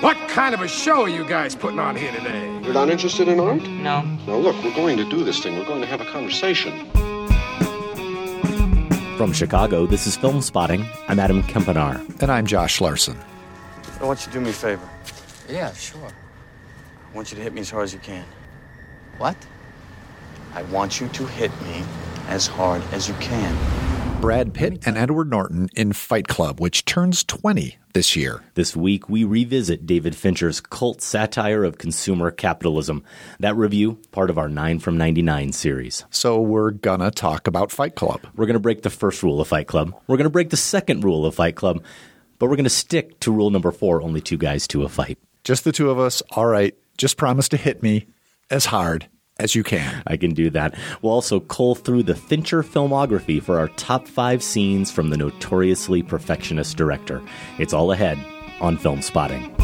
What kind of a show are you guys putting on here today? You're not interested in art? No. No, look, we're going to do this thing. We're going to have a conversation. From Chicago, this is Film Spotting. I'm Adam Kempenar. And I'm Josh Larson. I want you to do me a favor. Yeah, sure. I want you to hit me as hard as you can. What? I want you to hit me as hard as you can. Brad Pitt and Edward Norton in Fight Club, which turns 20 this year. This week, we revisit David Fincher's cult satire of consumer capitalism. That review, part of our 9 from 99 series. So we're gonna talk about Fight Club. We're gonna break the first rule of Fight Club. We're gonna break the second rule of Fight Club. But we're gonna stick to rule number 4, only two guys to a fight. Just the two of us. All right. Just promise to hit me as hard as you can. I can do that. We'll also cull through the Fincher filmography for our top 5 scenes from the notoriously perfectionist director. It's all ahead on Film Spotting.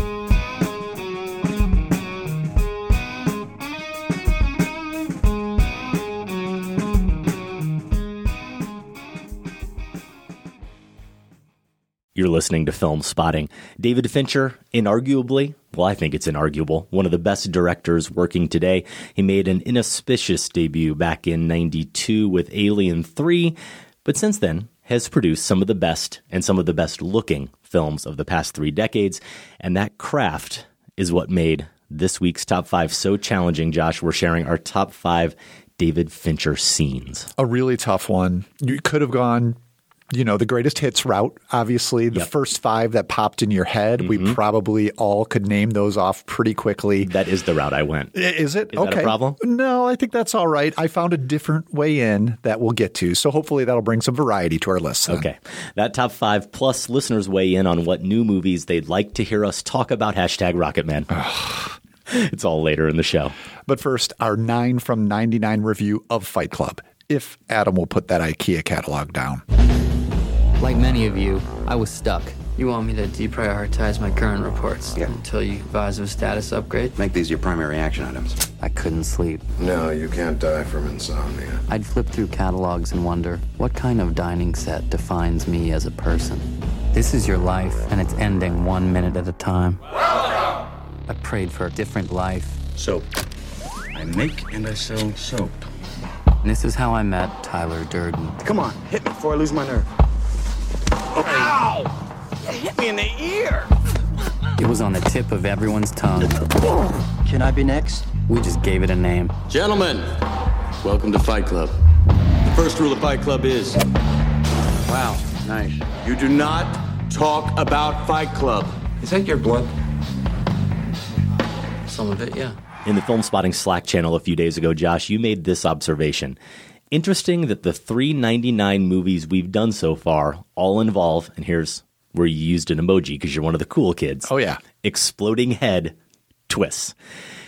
You're listening to Film Spotting. David Fincher, inarguably, well, I think it's inarguable, one of the best directors working today. He made an inauspicious debut back in 92 with Alien 3, but since then has produced some of the best and some of the best-looking films of the past 3 decades, and that craft is what made this week's Top 5 so challenging, Josh. We're sharing our Top 5 David Fincher scenes. A really tough one. You could have gone, you know, the greatest hits route, obviously. The first 5 that popped in your head, we probably all could name those off pretty quickly. That is the route I went. Is it? Is okay. That a problem? No, I think that's all right. I found a different way in that we'll get to, so hopefully that'll bring some variety to our list. Okay. That top 5, plus listeners weigh in on what new movies they'd like to hear us talk about. Hashtag Rocketman. It's all later in the show. But first, our 9 from 99 review of Fight Club, if Adam will put that IKEA catalog down. Like many of you, I was stuck. You want me to deprioritize my current reports until you advise of a status upgrade? Make these your primary action items. I couldn't sleep. No, you can't die from insomnia. I'd flip through catalogs and wonder, what kind of dining set defines me as a person? This is your life, and it's ending 1 minute at a time. I prayed for a different life. Soap. I make and I sell soap. And this is how I met Tyler Durden. Come on, hit me before I lose my nerve. Ow! You hit me in the ear! It was on the tip of everyone's tongue. Can I be next? We just gave it a name. Gentlemen, welcome to Fight Club. The first rule of Fight Club is... Wow, nice. You do not talk about Fight Club. Is that your blood? Some of it, yeah. In the Film Spotting Slack channel a few days ago, Josh, you made this observation. Interesting that the 399 movies we've done so far all involve, and here's where you used an emoji because you're one of the cool kids. Oh, yeah. Exploding head twists.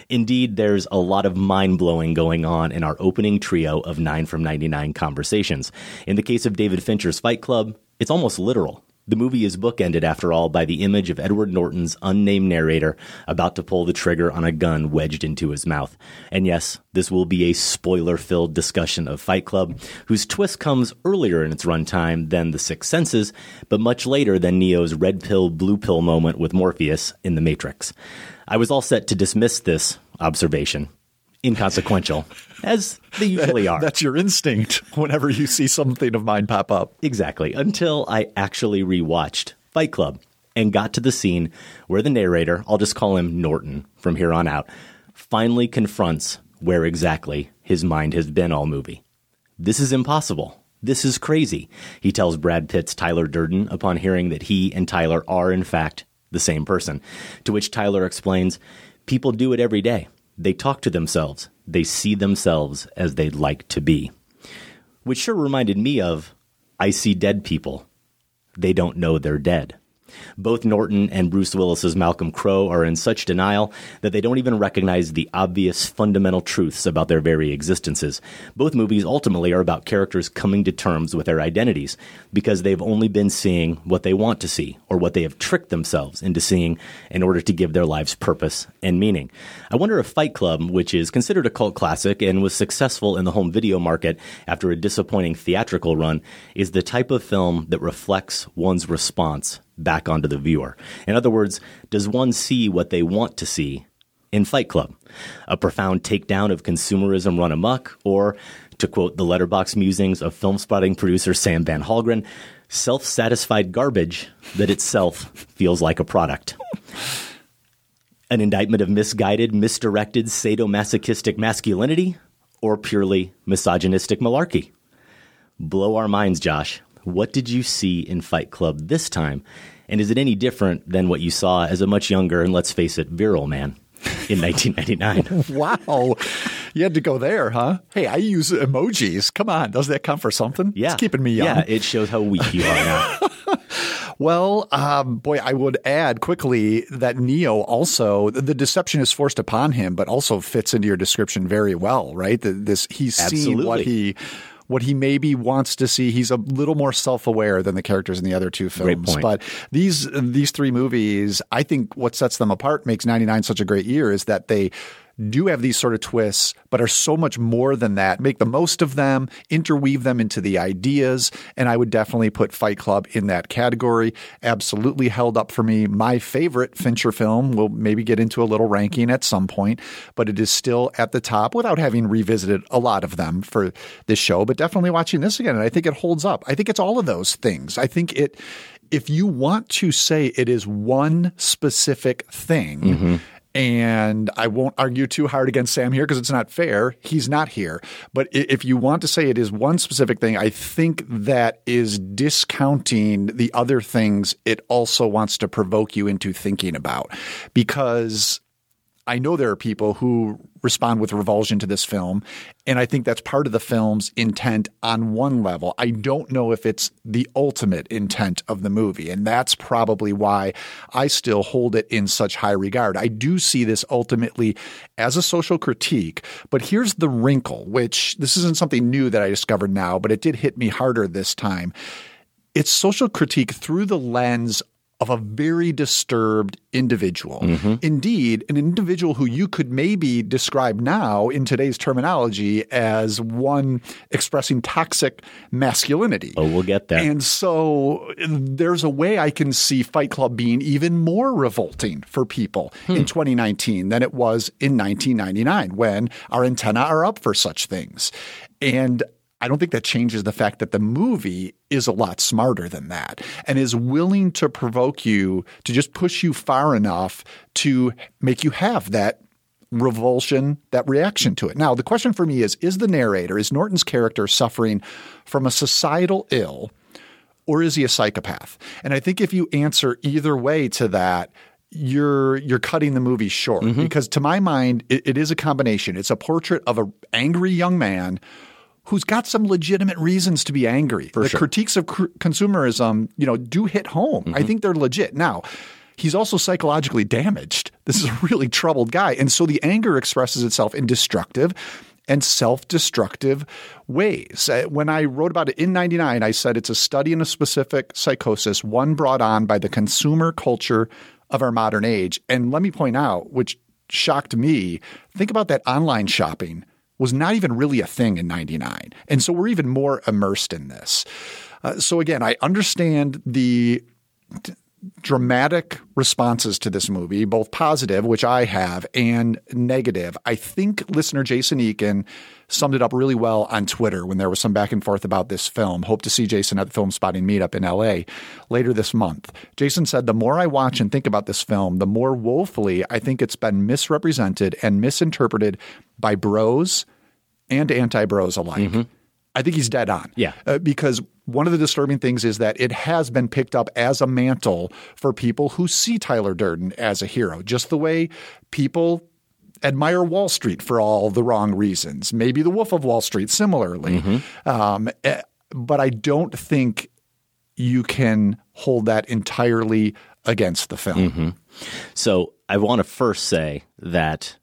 Indeed, there's a lot of mind-blowing going on in our opening trio of 9 from 99 conversations. In the case of David Fincher's Fight Club, it's almost literal. The movie is bookended, after all, by the image of Edward Norton's unnamed narrator about to pull the trigger on a gun wedged into his mouth. And yes, this will be a spoiler-filled discussion of Fight Club, whose twist comes earlier in its runtime than The Sixth Sense, but much later than Neo's red pill, blue pill moment with Morpheus in The Matrix. I was all set to dismiss this observation. Inconsequential, as they usually are. That's your instinct whenever you see something of mine pop up. Exactly, until I actually rewatched Fight Club and got to the scene where the narrator, I'll just call him Norton from here on out, finally confronts where exactly his mind has been all movie. This is impossible. This is crazy, he tells Brad Pitt's Tyler Durden upon hearing that he and Tyler are, in fact, the same person. To which Tyler explains, people do it every day. They talk to themselves. They see themselves as they'd like to be. Which sure reminded me of, I see dead people. They don't know they're dead. Both Norton and Bruce Willis's Malcolm Crowe are in such denial that they don't even recognize the obvious fundamental truths about their very existences. Both movies ultimately are about characters coming to terms with their identities because they've only been seeing what they want to see or what they have tricked themselves into seeing in order to give their lives purpose and meaning. I wonder if Fight Club, which is considered a cult classic and was successful in the home video market after a disappointing theatrical run, is the type of film that reflects one's response back onto the viewer. In other words, does one see what they want to see in Fight Club? A profound takedown of consumerism run amok, or, to quote the letterbox musings of Film Spotting producer Sam Van Halgren, self-satisfied garbage that itself feels like a product. An indictment of misguided, misdirected, sadomasochistic masculinity, or purely misogynistic malarkey? Blow our minds, Josh. What did you see in Fight Club this time? And is it any different than what you saw as a much younger and, let's face it, virile man in 1999? Wow. You had to go there, huh? Hey, I use emojis. Come on. Doesn't that count for something? Yeah. It's keeping me young. Yeah, it shows how weak you are now. Well, boy, I would add quickly that Neo also, the deception is forced upon him, but also fits into your description very well, right? He's seen what he maybe wants to see. He's a little more self-aware than the characters in the other two films. But these three movies, I think what sets them apart, makes 99 such a great year, is that they do have these sort of twists, but are so much more than that. Make the most of them, interweave them into the ideas, and I would definitely put Fight Club in that category. Absolutely held up for me. My favorite Fincher film. We'll maybe get into a little ranking at some point, but it is still at the top without having revisited a lot of them for this show, but definitely watching this again, and I think it holds up. I think it's all of those things. I think it, if you want to say it is one specific thing, mm-hmm. And I won't argue too hard against Sam here because it's not fair. He's not here. But if you want to say it is one specific thing, I think that is discounting the other things it also wants to provoke you into thinking about. Because I know there are people who respond with revulsion to this film, and I think that's part of the film's intent on one level. I don't know if it's the ultimate intent of the movie, and that's probably why I still hold it in such high regard. I do see this ultimately as a social critique, but here's the wrinkle, which this isn't something new that I discovered now, but it did hit me harder this time. It's social critique through the lens of a very disturbed individual. Mm-hmm. Indeed, an individual who you could maybe describe now in today's terminology as one expressing toxic masculinity. Oh, we'll get there. And so there's a way I can see Fight Club being even more revolting for people in 2019 than it was in 1999 when our antennae are up for such things. And I don't think that changes the fact that the movie is a lot smarter than that and is willing to provoke you to just push you far enough to make you have that revulsion, that reaction to it. Now, the question for me is the narrator, is Norton's character suffering from a societal ill or is he a psychopath? And I think if you answer either way to that, you're cutting the movie short mm-hmm. because to my mind, it is a combination. It's a portrait of an angry young man who's got some legitimate reasons to be angry. For the sure. critiques of consumerism, do hit home. Mm-hmm. I think they're legit. Now, he's also psychologically damaged. This is a really troubled guy. And so the anger expresses itself in destructive and self-destructive ways. When I wrote about it in 99, I said it's a study in a specific psychosis, one brought on by the consumer culture of our modern age. And let me point out, which shocked me, think about that online shopping was not even really a thing in 99. And so we're even more immersed in this. So again, I understand the dramatic responses to this movie, both positive, which I have, and negative. I think listener Jason Eakin summed it up really well on Twitter when there was some back and forth about this film. Hope to see Jason at the Film Spotting meetup in LA later this month. Jason said, the more I watch and think about this film, the more woefully I think it's been misrepresented and misinterpreted by bros and anti-bros alike. Mm-hmm. I think he's dead on. Yeah. Because one of the disturbing things is that it has been picked up as a mantle for people who see Tyler Durden as a hero, just the way people admire Wall Street for all the wrong reasons. Maybe The Wolf of Wall Street similarly. Mm-hmm. But I don't think you can hold that entirely against the film. Mm-hmm. So I want to first say that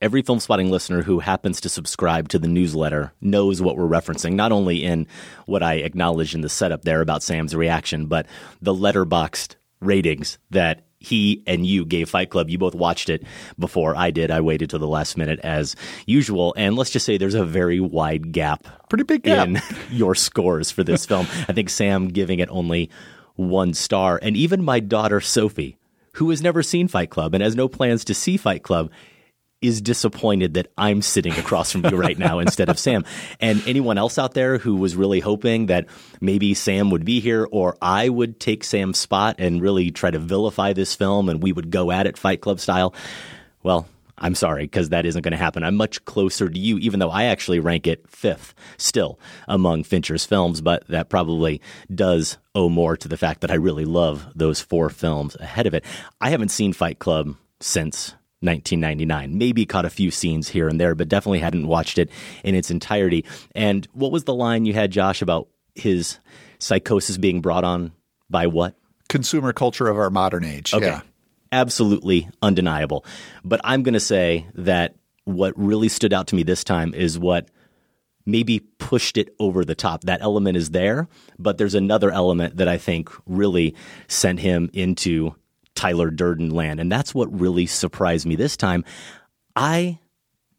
every Film Spotting listener who happens to subscribe to the newsletter knows what we're referencing, not only in what I acknowledged in the setup there about Sam's reaction, but the letterboxed ratings that he and you gave Fight Club. You both watched it before I did. I waited till the last minute as usual. And let's just say there's a very wide gap. Pretty big gap. In your scores for this film. I think Sam giving it only one star. And even my daughter, Sophie, who has never seen Fight Club and has no plans to see Fight Club, is disappointed that I'm sitting across from you right now instead of Sam. And anyone else out there who was really hoping that maybe Sam would be here or I would take Sam's spot and really try to vilify this film and we would go at it Fight Club style, well, I'm sorry, because that isn't going to happen. I'm much closer to you, even though I actually rank it fifth still among Fincher's films, but that probably does owe more to the fact that I really love those four films ahead of it. I haven't seen Fight Club since 1999. Maybe caught a few scenes here and there, but definitely hadn't watched it in its entirety. And what was the line you had, Josh, about his psychosis being brought on by what? Consumer culture of our modern age. Okay. Yeah. Absolutely undeniable. But I'm going to say that what really stood out to me this time is what maybe pushed it over the top. That element is there, but there's another element that I think really sent him into Tyler Durden land. And that's what really surprised me this time. I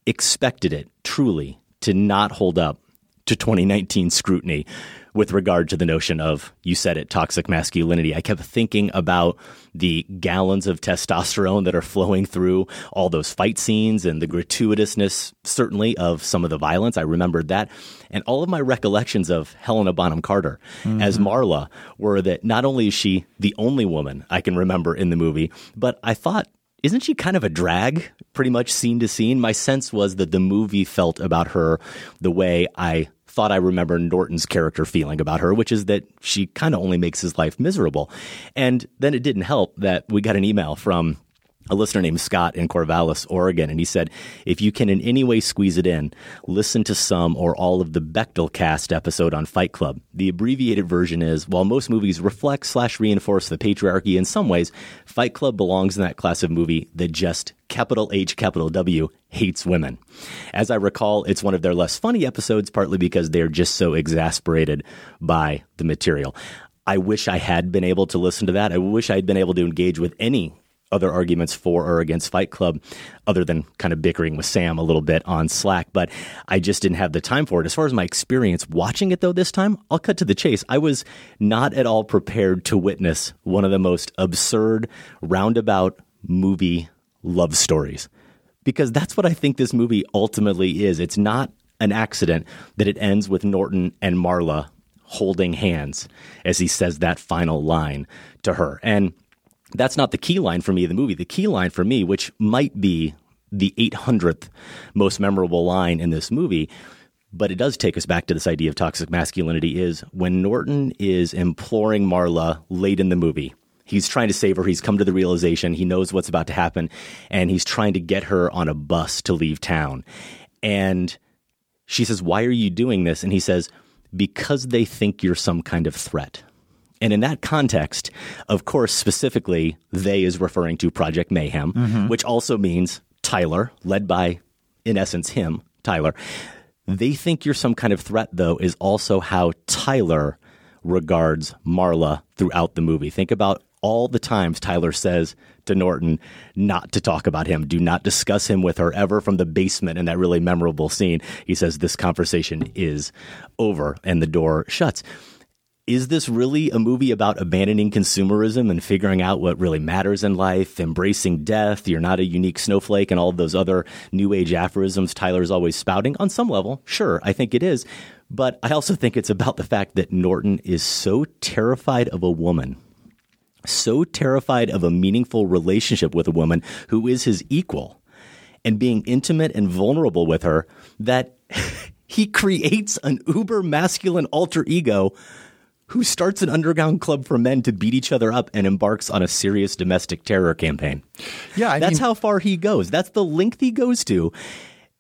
expected it truly to not hold up to 2019 scrutiny with regard to the notion of, you said it, toxic masculinity. I kept thinking about the gallons of testosterone that are flowing through all those fight scenes and the gratuitousness, certainly, of some of the violence. I remembered that. And all of my recollections of Helena Bonham Carter as Marla were that not only is she the only woman I can remember in the movie, but I thought, isn't she kind of a drag, pretty much scene to scene? My sense was that the movie felt about her the way I thought I remember Norton's character feeling about her, which is that she kind of only makes his life miserable. And then it didn't help that we got an email from a listener named Scott in Corvallis, Oregon, and he said, if you can in any way squeeze it in, listen to some or all of the Bechdel cast episode on Fight Club. The abbreviated version is, while most movies reflect / reinforce the patriarchy in some ways, Fight Club belongs in that class of movie that just capital H, capital W hates women. As I recall, it's one of their less funny episodes, partly because they're just so exasperated by the material. I wish I had been able to listen to that. I wish I'd been able to engage with any other arguments for or against Fight Club, other than kind of bickering with Sam a little bit on Slack, but I just didn't have the time for it. As far as my experience watching it, though, this time, I'll cut to the chase. I was not at all prepared to witness one of the most absurd roundabout movie love stories, because that's what I think this movie ultimately is. It's not an accident that it ends with Norton and Marla holding hands as he says that final line to her. And that's not the key line for me of the movie. The key line for me, which might be the 800th most memorable line in this movie, but it does take us back to this idea of toxic masculinity, is when Norton is imploring Marla late in the movie. He's trying to save her. He's come to the realization. He knows what's about to happen, and he's trying to get her on a bus to leave town. And she says, why are you doing this? And he says, because they think you're some kind of threat. And in that context, of course, specifically, they is referring to Project Mayhem, which also means Tyler, led by, in essence, him, Tyler. They think you're some kind of threat, though, is also how Tyler regards Marla throughout the movie. Think about all the times Tyler says to Norton not to talk about him, do not discuss him with her ever from the basement in that really memorable scene. He says, this conversation is over, and the door shuts. Is this really a movie about abandoning consumerism and figuring out what really matters in life, embracing death, you're not a unique snowflake, and all of those other new age aphorisms Tyler's always spouting? On some level, sure, I think it is. But I also think it's about the fact that Norton is so terrified of a woman, so terrified of a meaningful relationship with a woman who is his equal, and being intimate and vulnerable with her, that he creates an uber masculine alter ego who starts an underground club for men to beat each other up and embarks on a serious domestic terror campaign. Yeah, that's how far he goes. That's the length he goes to,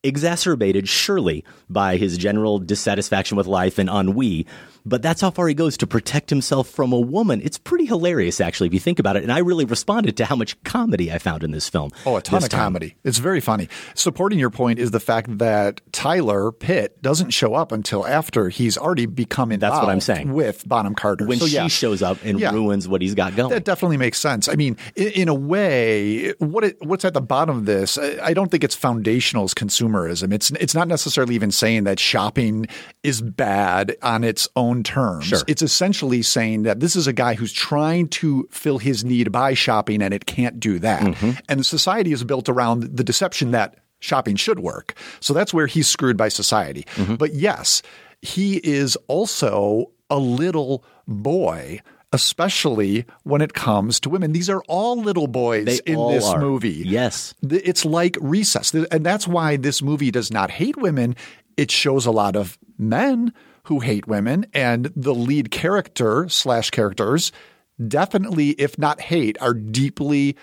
exacerbated surely by his general dissatisfaction with life and ennui. But that's how far he goes to protect himself from a woman. It's pretty hilarious, actually, if you think about it. And I really responded to how much comedy I found in this film. Oh, a ton of comedy. It's very funny. Supporting your point is the fact that Tyler Pitt doesn't show up until after he's already become involved. That's what I'm saying. With Bonham Carter. When she shows up and ruins what he's got going. That definitely makes sense. I mean, in a way, what's at the bottom of this, I don't think it's foundational as consumerism. It's not necessarily even saying that shopping is bad on its own own terms. Sure. It's essentially saying that this is a guy who's trying to fill his need by shopping, and it can't do that. Mm-hmm. And society is built around the deception that shopping should work. So that's where he's screwed by society. Mm-hmm. But yes, he is also a little boy, especially when it comes to women. These are all little boys in this movie. Yes. It's like Recess. And that's why this movie does not hate women. It shows a lot of men who hate women, and the lead character slash characters definitely, if not hate, are deeply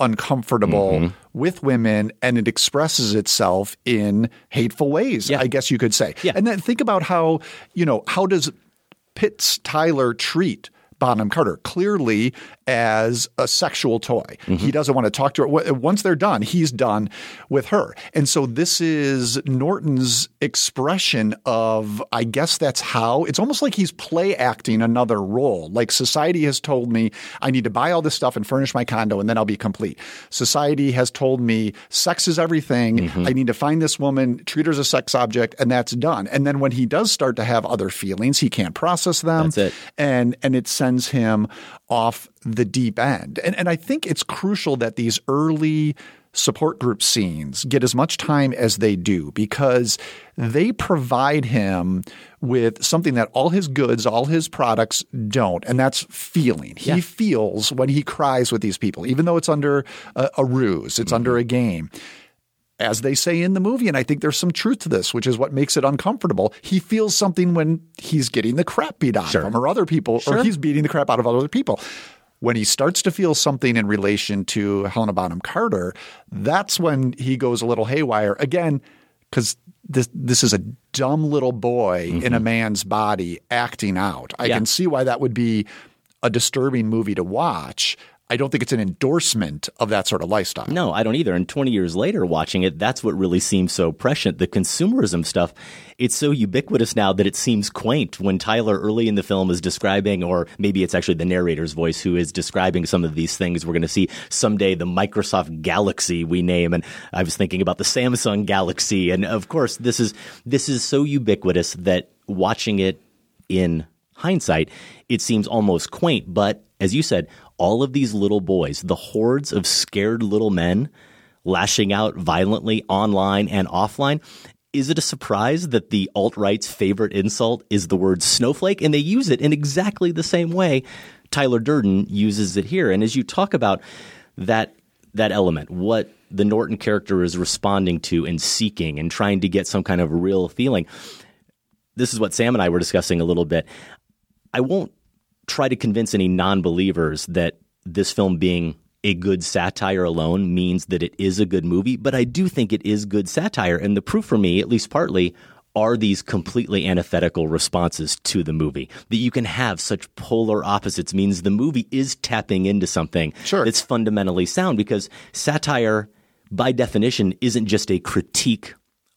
uncomfortable mm-hmm. with women, and it expresses itself in hateful ways, yeah. I guess you could say. Yeah. And then think about how, you know, how does Pitt's Tyler treat Bonham Carter? Clearly as a sexual toy. Mm-hmm. He doesn't want to talk to her. Once they're done, he's done with her. And so this is Norton's expression of, I guess that's how, it's almost like he's play acting another role. Like, society has told me I need to buy all this stuff and furnish my condo and then I'll be complete. Society has told me sex is everything. Mm-hmm. I need to find this woman, treat her as a sex object, and that's done. And then when he does start to have other feelings, he can't process them. That's it. And it sends him off the deep end. And I think it's crucial that these early support group scenes get as much time as they do, because they provide him with something that all his goods, all his products don't, and that's feeling. He yeah. feels when he cries with these people, even though it's under a ruse, it's mm-hmm. under a game. As they say in the movie, and I think there's some truth to this, which is what makes it uncomfortable, he feels something when he's getting the crap beat out sure. of him or other people, sure. or he's beating the crap out of other people. When he starts to feel something in relation to Helena Bonham Carter, that's when he goes a little haywire. Again, because this is a dumb little boy mm-hmm. in a man's body acting out. I yeah. can see why that would be a disturbing movie to watch. I don't think it's an endorsement of that sort of lifestyle. No, I don't either. And 20 years later watching it, that's what really seems so prescient. The consumerism stuff, it's so ubiquitous now that it seems quaint when Tyler early in the film is describing, or maybe it's actually the narrator's voice who is describing some of these things. We're going to see someday the Microsoft Galaxy we name. And I was thinking about the Samsung Galaxy. And of course, this is so ubiquitous that watching it in hindsight, it seems almost quaint. But as you said, all of these little boys, the hordes of scared little men lashing out violently online and offline. Is it a surprise that the alt-right's favorite insult is the word snowflake? And they use it in exactly the same way Tyler Durden uses it here. And as you talk about that element, what the Norton character is responding to and seeking and trying to get some kind of real feeling, this is what Sam and I were discussing a little bit. I won't try to convince any non-believers that this film being a good satire alone means that it is a good movie, but I do think it is good satire. And the proof for me, at least partly, are these completely antithetical responses to the movie. That you can have such polar opposites means the movie is tapping into something sure. that's fundamentally sound, because satire, by definition, isn't just a critique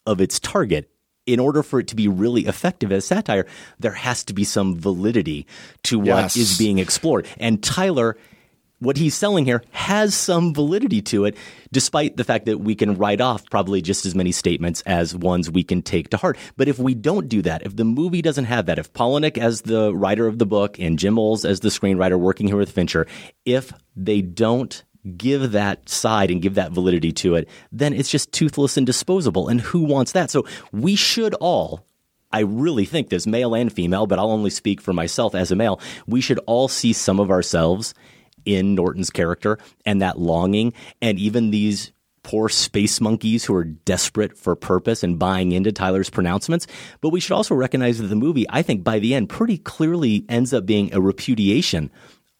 of its target. In order for it to be really effective as satire, there has to be some validity to what yes. is being explored. And Tyler, what he's selling here has some validity to it, despite the fact that we can write off probably just as many statements as ones we can take to heart. But if we don't do that, if the movie doesn't have that, if Polinick as the writer of the book and Jim Olds as the screenwriter working here with Fincher, if they don't give that side and give that validity to it, then it's just toothless and disposable. And who wants that? So we should all, I really think this, male and female, but I'll only speak for myself as a male, we should all see some of ourselves in Norton's character and that longing, and even these poor space monkeys who are desperate for purpose and buying into Tyler's pronouncements. But we should also recognize that the movie, I think, by the end pretty clearly ends up being a repudiation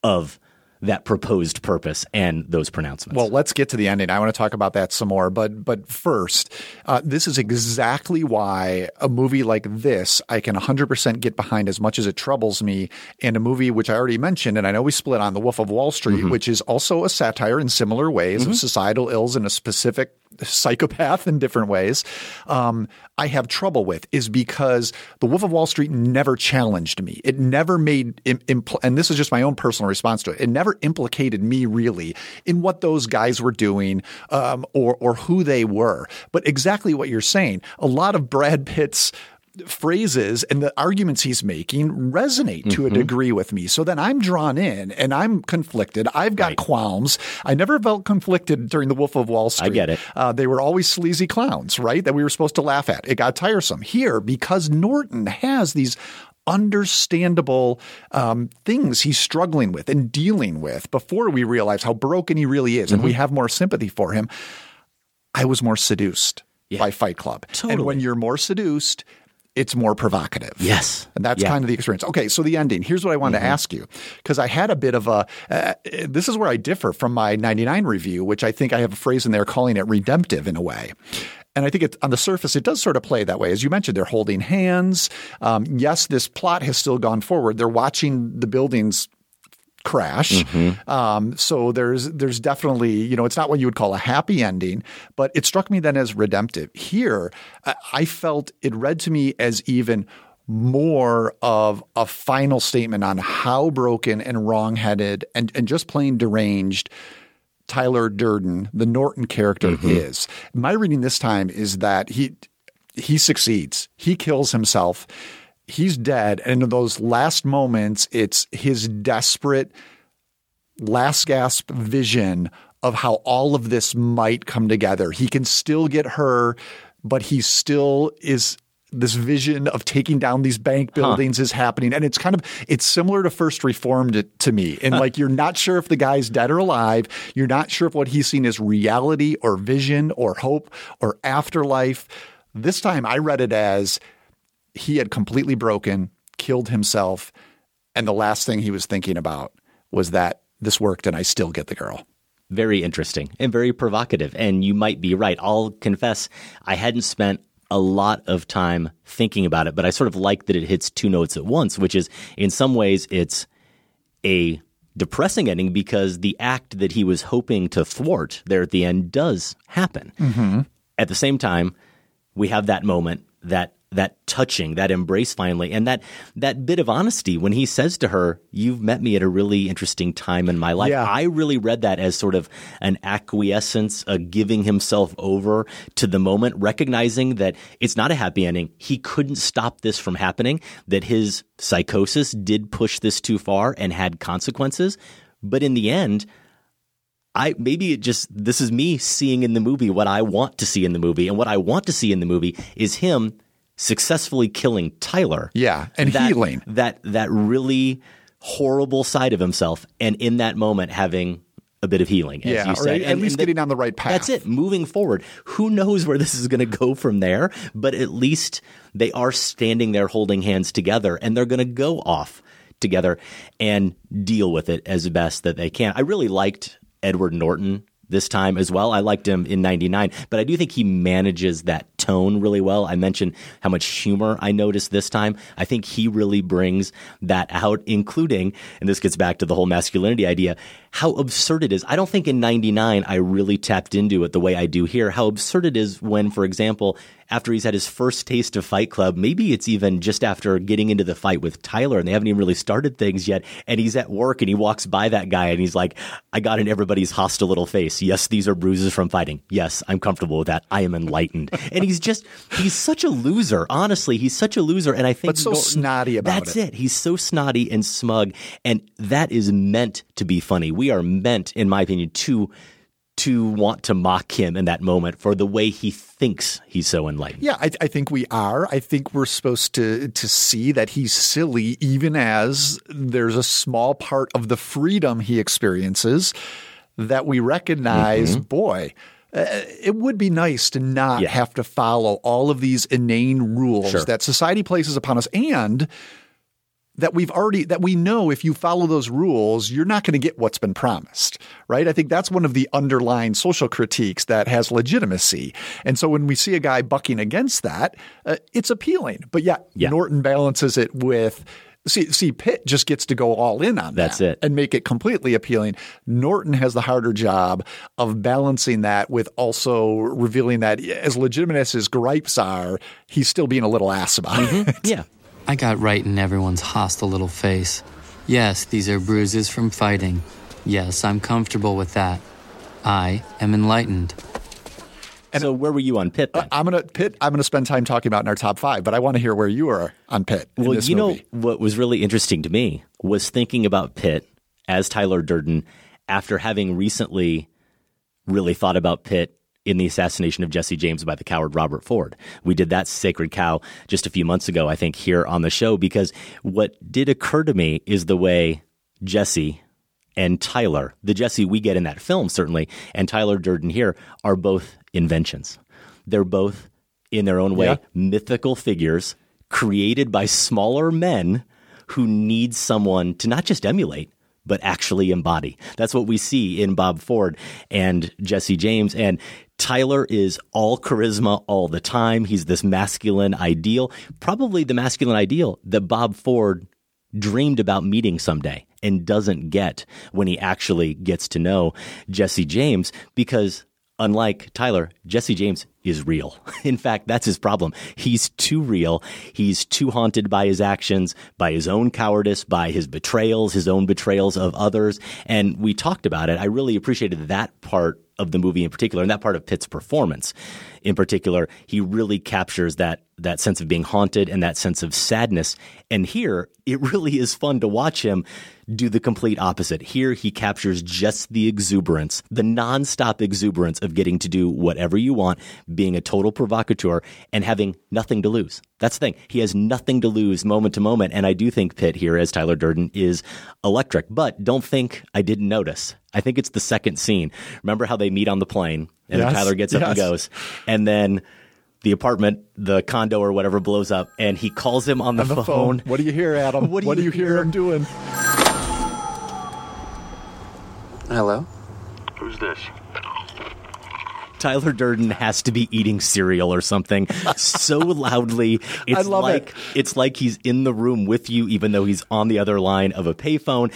of that proposed purpose and those pronouncements. Well, let's get to the ending. I want to talk about that some more. But first, this is exactly why a movie like this I can 100% get behind, as much as it troubles me. And a movie which I already mentioned, and I know we split on, The Wolf of Wall Street, mm-hmm. which is also a satire in similar ways mm-hmm. of societal ills and a specific psychopath in different ways, I have trouble with, is because The Wolf of Wall Street never challenged me. It never made and this is just my own personal response to it. It never implicated me really in what those guys were doing or who they were. But exactly what you're saying, a lot of Brad Pitt's phrases and the arguments he's making resonate to a degree with me. So then I'm drawn in and I'm conflicted. I've got qualms. I never felt conflicted during The Wolf of Wall Street. I get it. They were always sleazy clowns, right? That we were supposed to laugh at. It got tiresome. Here, because Norton has these understandable things he's struggling with and dealing with before we realize how broken he really is and we have more sympathy for him, I was more seduced by Fight Club. Totally. And when you're more seduced, it's more provocative. Yes. And that's kind of the experience. Okay, so the ending. Here's what I wanted to ask you, because I had a bit of a this is where I differ from my 99 review, which I think I have a phrase in there calling it redemptive in a way. And I think it's, on the surface, it does sort of play that way. As you mentioned, they're holding hands. Yes, this plot has still gone forward. They're watching the buildings crash. So there's definitely, you know, it's not what you would call a happy ending, but it struck me then as redemptive. Here, I felt it read to me as even more of a final statement on how broken and wrongheaded and just plain deranged Tyler Durden, the Norton character, is. My reading this time is that he succeeds. He kills himself. He's dead. And in those last moments, it's his desperate last gasp vision of how all of this might come together. He can still get her, but he still is – this vision of taking down these bank buildings is happening. And it's kind of, it's similar to First Reformed to me. And like, you're not sure if the guy's dead or alive. You're not sure if what he's seen is reality or vision or hope or afterlife. This time I read it as he had completely broken, killed himself. And the last thing he was thinking about was that this worked and I still get the girl. Very interesting and very provocative. And you might be right. I'll confess, I hadn't spent a lot of time thinking about it, but I sort of like that it hits two notes at once, which is in some ways it's a depressing ending because the act that he was hoping to thwart there at the end does happen. At the same time, we have that moment, that touching, that embrace finally, and that bit of honesty when he says to her, "You've met me at a really interesting time in my life." Yeah. I really read that as sort of an acquiescence, a giving himself over to the moment, recognizing that it's not a happy ending. He couldn't stop this from happening, that his psychosis did push this too far and had consequences. But in the end, this is me seeing in the movie what I want to see in the movie. And what I want to see in the movie is him successfully killing Tyler. Yeah, and healing. That really horrible side of himself, and in that moment having a bit of healing, as you said. At least getting on the right path. That's it, moving forward. Who knows where this is going to go from there, but at least they are standing there holding hands together, and they're going to go off together and deal with it as best that they can. I really liked Edward Norton this time as well. I liked him in 99, but I do think he manages that tone really well. I mentioned how much humor I noticed this time. I think he really brings that out, including, and this gets back to the whole masculinity idea, how absurd it is. I don't think in 99 I really tapped into it the way I do here, how absurd it is when, for example, after he's had his first taste of Fight Club, maybe it's even just after getting into the fight with Tyler and they haven't even really started things yet, and he's at work and he walks by that guy and he's like, "I got in everybody's hostile little face. Yes, these are bruises from fighting. Yes, I'm comfortable with that. I am enlightened." And he's such a loser. Honestly, he's such a loser. And I think but so Norton, snotty about that's it. That's it. He's so snotty and smug. And that is meant to be funny. We are meant, in my opinion, to want to mock him in that moment for the way he thinks he's so enlightened. Yeah, I think we are. I think we're supposed to see that he's silly, even as there's a small part of the freedom he experiences that we recognize, boy, it would be nice to not have to follow all of these inane rules that society places upon us, and that we know if you follow those rules, you're not going to get what's been promised, right? I think that's one of the underlying social critiques that has legitimacy. And so when we see a guy bucking against that, it's appealing. But Norton balances it with Pitt just gets to go all in on that's that it. And make it completely appealing. Norton has the harder job of balancing that with also revealing that as legitimate as his gripes are, he's still being a little ass about it. Yeah. "I got right in everyone's hostile little face. Yes, these are bruises from fighting. Yes, I'm comfortable with that. I am enlightened." And so where were you on Pitt then? I'm gonna spend time talking about in our top five, but I want to hear where you are on Pitt. Well, you know, what was really interesting to me was thinking about Pitt as Tyler Durden after having recently really thought about Pitt in the assassination of Jesse James by the coward Robert Ford. We did that Sacred Cow just a few months ago, I think, here on the show, because what did occur to me is the way Jesse and Tyler, the Jesse we get in that film, certainly, and Tyler Durden here, are both inventions. They're both, in their own way, mythical figures created by smaller men who need someone to not just emulate, but actually embody. That's what we see in Bob Ford and Jesse James. And Tyler is all charisma all the time. He's this masculine ideal, probably the masculine ideal that Bob Ford dreamed about meeting someday and doesn't get when he actually gets to know Jesse James, because unlike Tyler, Jesse James is real. In fact, that's his problem. He's too real. He's too haunted by his actions, by his own cowardice, by his own betrayals of others. And we talked about it. I really appreciated that part of the movie in particular, and that part of Pitt's performance in particular. He really captures that sense of being haunted and that sense of sadness. And here, it really is fun to watch him do the complete opposite. Here, he captures just the exuberance, the nonstop exuberance of getting to do whatever you want, being a total provocateur, and having nothing to lose. That's the thing. He has nothing to lose moment to moment. And I do think Pitt here as Tyler Durden is electric. But don't think I didn't notice. I think it's the second scene. Remember how they meet on the plane and Tyler gets up and goes. And then the apartment, the condo or whatever blows up, and he calls him on the phone. What do you hear, Adam? What do you hear him doing? Hello? Who's this? Tyler Durden has to be eating cereal or something so loudly. It's like he's in the room with you, even though he's on the other line of a payphone.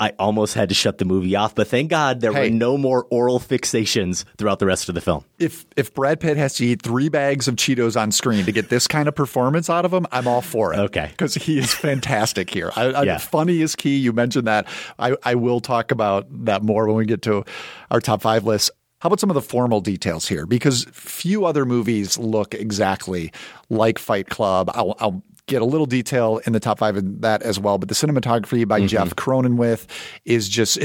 I almost had to shut the movie off, but thank God there were no more oral fixations throughout the rest of the film. If Brad Pitt has to eat 3 bags of Cheetos on screen to get this kind of performance out of him, I'm all for it. Okay. Because he is fantastic here. Funny is key. You mentioned that. I will talk about that more when we get to our top 5 list. How about some of the formal details here? Because few other movies look exactly like Fight Club. I'll get a little detail in the top 5 of that as well. But the cinematography by Jeff Cronenwith is just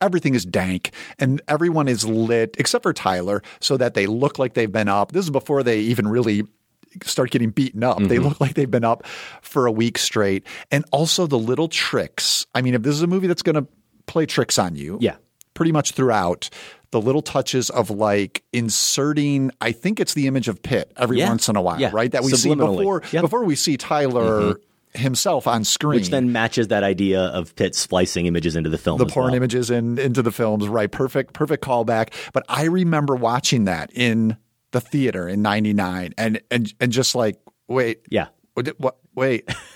everything is dank and everyone is lit except for Tyler so that they look like they've been up. This is before they even really start getting beaten up. They look like they've been up for a week straight. And also the little tricks. I mean, if this is a movie that's going to play tricks on you pretty much throughout – the little touches of like inserting, I think it's the image of Pitt every once in a while, right? That we see before we see Tyler himself on screen. Which then matches that idea of Pitt splicing images into the film. The porn images into the films, right? Perfect callback. But I remember watching that in the theater in 99 and just like, wait,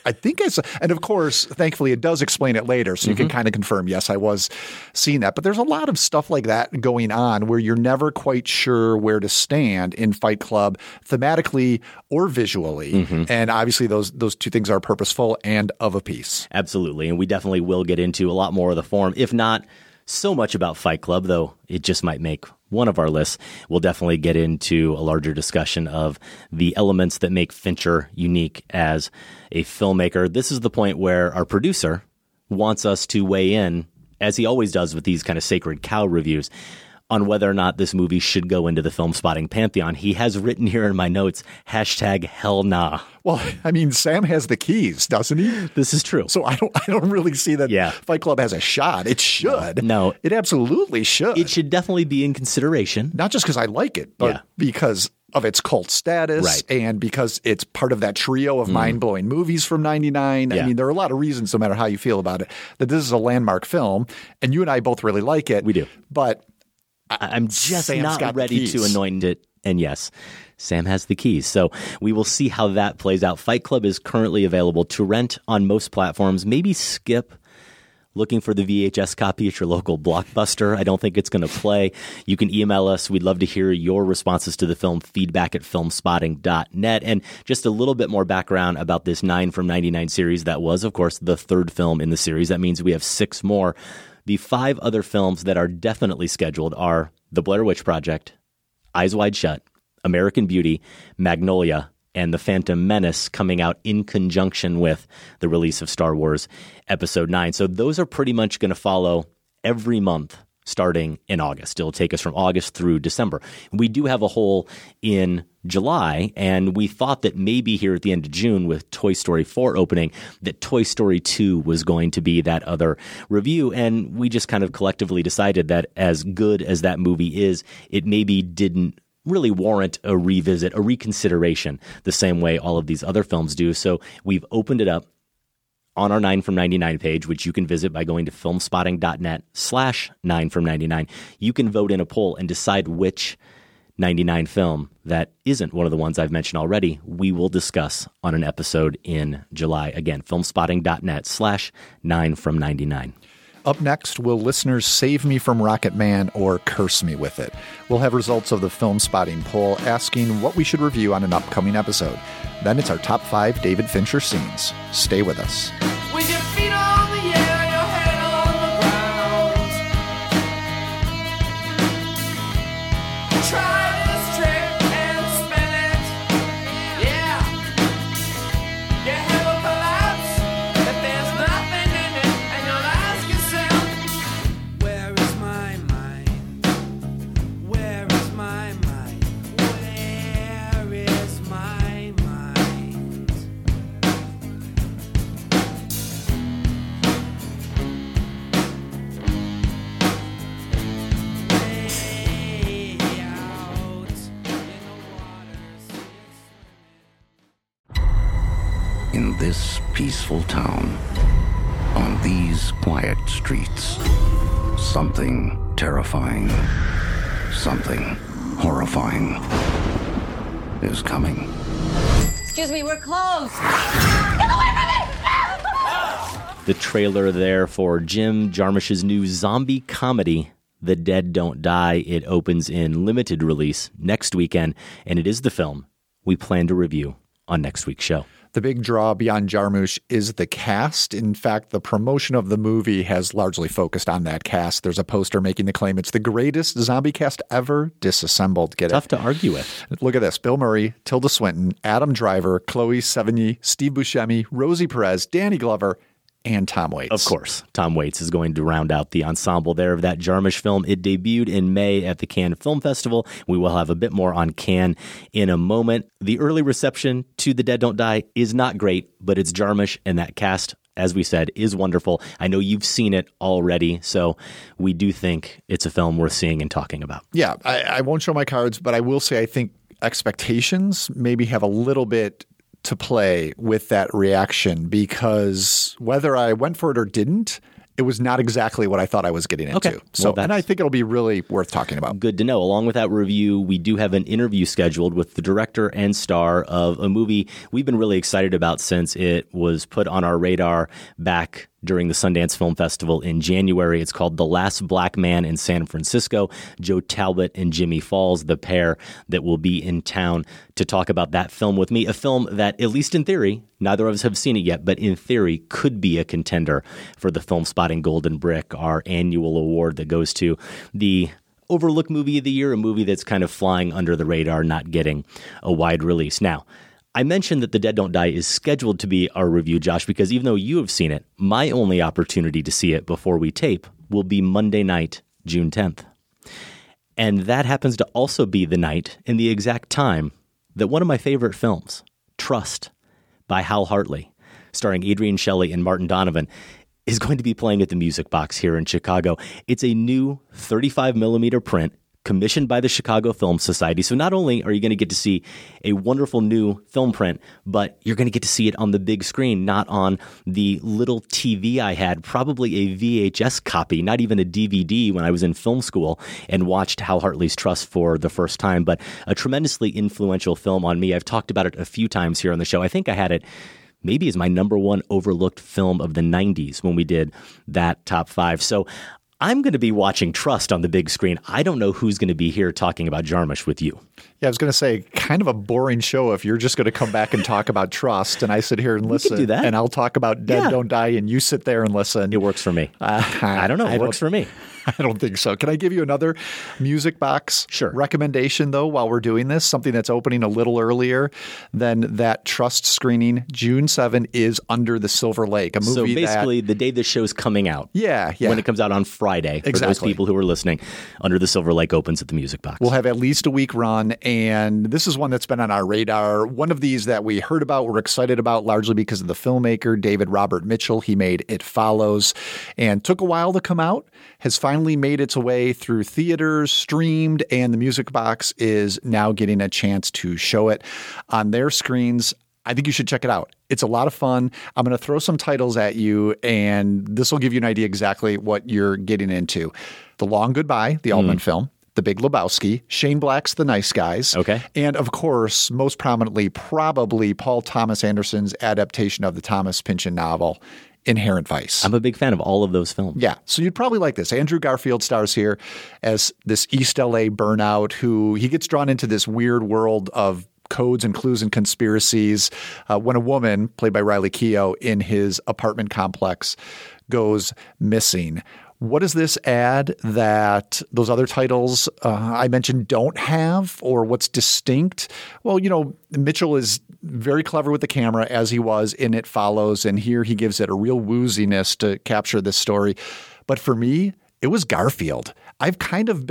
I think I saw, and of course, thankfully, it does explain it later, so you can kind of confirm, yes, I was seeing that. But there's a lot of stuff like that going on where you're never quite sure where to stand in Fight Club thematically or visually, and obviously those two things are purposeful and of a piece. Absolutely, and we definitely will get into a lot more of the form, if not so much about Fight Club, though it just might make one of our lists. We'll definitely get into a larger discussion of the elements that make Fincher unique as a filmmaker. This is the point where our producer wants us to weigh in, as he always does with these kind of Sacred Cow reviews, on whether or not this movie should go into the Film Spotting pantheon. He has written here in my notes, hashtag hell nah. Well, I mean, Sam has the keys, doesn't he? This is true. So I don't really see that Fight Club has a shot. It should. No. It absolutely should. It should definitely be in consideration. Not just because I like it, but because of its cult status and because it's part of that trio of mind-blowing movies from 99. I mean, there are a lot of reasons, no matter how you feel about it, that this is a landmark film, and you and I both really like it. We do. But I'm just not ready to anoint it. And yes, Sam has the keys. So we will see how that plays out. Fight Club is currently available to rent on most platforms. Maybe skip looking for the VHS copy at your local Blockbuster. I don't think it's going to play. You can email us. We'd love to hear your responses to the film, feedback@filmspotting.net. And just a little bit more background about this 9 from 99 series. That was, of course, the third film in the series. That means we have 6 more. The 5 other films that are definitely scheduled are The Blair Witch Project, Eyes Wide Shut, American Beauty, Magnolia, and The Phantom Menace coming out in conjunction with the release of Star Wars Episode 9. So those are pretty much going to follow every month starting in August. It'll take us from August through December. We do have a hole in July, and we thought that maybe here at the end of June with Toy Story 4 opening, that Toy Story 2 was going to be that other review, and we just kind of collectively decided that as good as that movie is, it maybe didn't really warrant a revisit, a reconsideration, the same way all of these other films do. So we've opened it up on our 9 from 99 page, which you can visit by going to filmspotting.net/9from99. You can vote in a poll and decide which 99 film that isn't one of the ones I've mentioned already we will discuss on an episode in July. Again, filmspotting.net/9from99. Up next, will listeners save me from Rocket Man or curse me with it? We'll have results of the Film Spotting poll asking what we should review on an upcoming episode. Then it's our top 5 David Fincher scenes. Stay with us. With your feet on the air, your head on the ground. Try this trick and spin it. Yeah. Your head will collapse if there's nothing in it, and you'll ask yourself, where is my mind? Where is my mind? Where is my mind? In this peaceful town, on these quiet streets, something terrifying, something horrifying is coming. Excuse me, we're closed. Get away from me! The trailer there for Jim Jarmusch's new zombie comedy, The Dead Don't Die. It opens in limited release next weekend, and it is the film we plan to review on next week's show. The big draw beyond Jarmusch is the cast. In fact, the promotion of the movie has largely focused on that cast. There's a poster making the claim it's the greatest zombie cast ever disassembled. Get it? Tough to argue with. Look at this. Bill Murray, Tilda Swinton, Adam Driver, Chloe Sevigny, Steve Buscemi, Rosie Perez, Danny Glover, and Tom Waits. Of course, Tom Waits is going to round out the ensemble there of that Jarmusch film. It debuted in May at the Cannes Film Festival. We will have a bit more on Cannes in a moment. The early reception to The Dead Don't Die is not great, but it's Jarmusch, and that cast, as we said, is wonderful. I know you've seen it already, so we do think it's a film worth seeing and talking about. Yeah, I won't show my cards, but I will say I think expectations maybe have a little bit to play with that reaction, because whether I went for it or didn't, it was not exactly what I thought I was getting into. Okay. So, well, and I think it'll be really worth talking about. Good to know. Along with that review, we do have an interview scheduled with the director and star of a movie we've been really excited about since it was put on our radar back during the Sundance Film Festival in January. It's called The Last Black Man in San Francisco. Joe Talbot and Jimmy Falls, the pair that will be in town to talk about that film with me, a film that, at least in theory, neither of us have seen it yet, but in theory could be a contender for the Film Spotting Golden Brick, our annual award that goes to the overlooked movie of the year, a movie that's kind of flying under the radar, not getting a wide release. Now, I mentioned that The Dead Don't Die is scheduled to be our review, Josh, because even though you have seen it, my only opportunity to see it before we tape will be Monday night, June 10th. And that happens to also be the night and the exact time that one of my favorite films, Trust by Hal Hartley, starring Adrian Shelley and Martin Donovan, is going to be playing at the Music Box here in Chicago. It's a new 35-millimeter print commissioned by the Chicago Film Society. So not only are you going to get to see a wonderful new film print, but you're going to get to see it on the big screen, not on the little TV I had, probably a VHS copy, not even a DVD when I was in film school and watched Hal Hartley's Trust for the first time, but a tremendously influential film on me. I've talked about it a few times here on the show. I think I had it maybe as my number one overlooked film of the 90s when we did that top 5. So I'm going to be watching Trust on the big screen. I don't know who's going to be here talking about Jarmusch with you. Yeah, I was going to say, kind of a boring show if you're just going to come back and talk about Trust, and I sit here and listen, do that. And I'll talk about Dead Don't Die, and you sit there and listen. It works for me. I don't know. It works for me. I don't think so. Can I give you another music box recommendation, though, while we're doing this? Something that's opening a little earlier than that Trust screening. June 7 is Under the Silver Lake, a movie that— So basically the day the show's coming out. Yeah, yeah. When it comes out on Friday. Exactly. For those people who are listening, Under the Silver Lake opens at the music box. We'll have at least a week run, and this is one that's been on our radar. One of these that we heard about, we're excited about, largely because of the filmmaker, David Robert Mitchell. He made It Follows and took a while to come out, has finally made its way through theaters, streamed, and the music box is now getting a chance to show it on their screens. I think you should check it out. It's a lot of fun. I'm going to throw some titles at you, and this will give you an idea exactly what you're getting into. The Long Goodbye, the Altman film. The Big Lebowski, Shane Black's The Nice Guys, and of course, most prominently, probably Paul Thomas Anderson's adaptation of the Thomas Pynchon novel, Inherent Vice. I'm a big fan of all of those films. Yeah, so you'd probably like this. Andrew Garfield stars here as this East LA burnout who he gets drawn into this weird world of codes and clues and conspiracies when a woman, played by Riley Keough, in his apartment complex goes missing. What does this add that those other titles I mentioned don't have, or what's distinct? Well, you know, Mitchell is very clever with the camera, as he was in It Follows, and here he gives it a real wooziness to capture this story. But for me, it was Garfield. I've kind of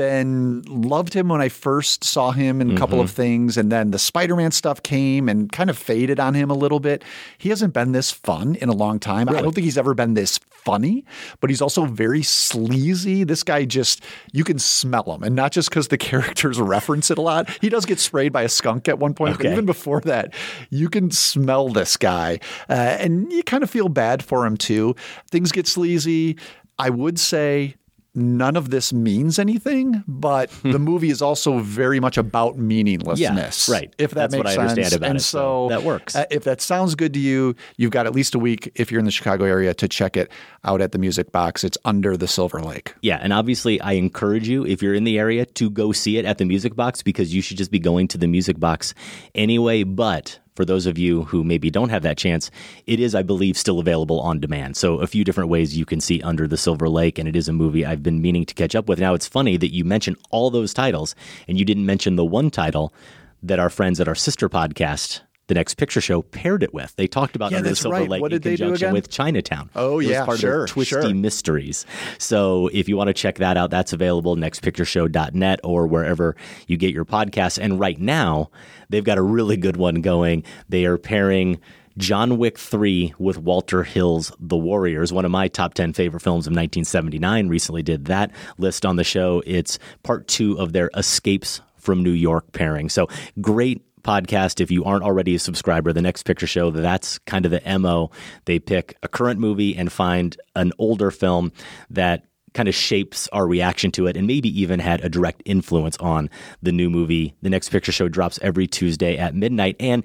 loved him when I first saw him in a couple of things, and then the Spider-Man stuff came and kind of faded on him a little bit. He hasn't been this fun in a long time. Really? I don't think he's ever been this funny, but he's also very sleazy. This guy just, you can smell him, and not just because the characters reference it a lot. He does get sprayed by a skunk at one point, but even before that, you can smell this guy, and you kind of feel bad for him too. Things get sleazy. I would say none of this means anything, but the movie is also very much about meaninglessness. Yeah, right. If that makes sense. That's what I understand about it. And so that works. If that sounds good to you, you've got at least a week if you're in the Chicago area to check it out at the music box. It's Under the Silver Lake. Yeah, and obviously I encourage you, if you're in the area, to go see it at the music box, because you should just be going to the music box anyway, but for those of you who maybe don't have that chance, it is, I believe, still available on demand. So a few different ways you can see Under the Silver Lake, and it is a movie I've been meaning to catch up with. Now, it's funny that you mentioned all those titles, and you didn't mention the one title that our friends at our sister podcast, The Next Picture Show, paired it with. They talked about Under the Silver Lake in conjunction with Chinatown. Oh, it was part of Twisty Mysteries. So if you want to check that out, that's available, nextpictureshow.net or wherever you get your podcasts. And right now, they've got a really good one going. They are pairing John Wick 3 with Walter Hill's The Warriors, one of my top 10 favorite films of 1979. Recently did that list on the show. It's part 2 of their Escapes from New York pairing. So great podcast. If you aren't already a subscriber, The Next Picture Show, that's kind of the MO. They pick a current movie and find an older film that kind of shapes our reaction to it and maybe even had a direct influence on the new movie. The Next Picture Show drops every Tuesday at midnight, and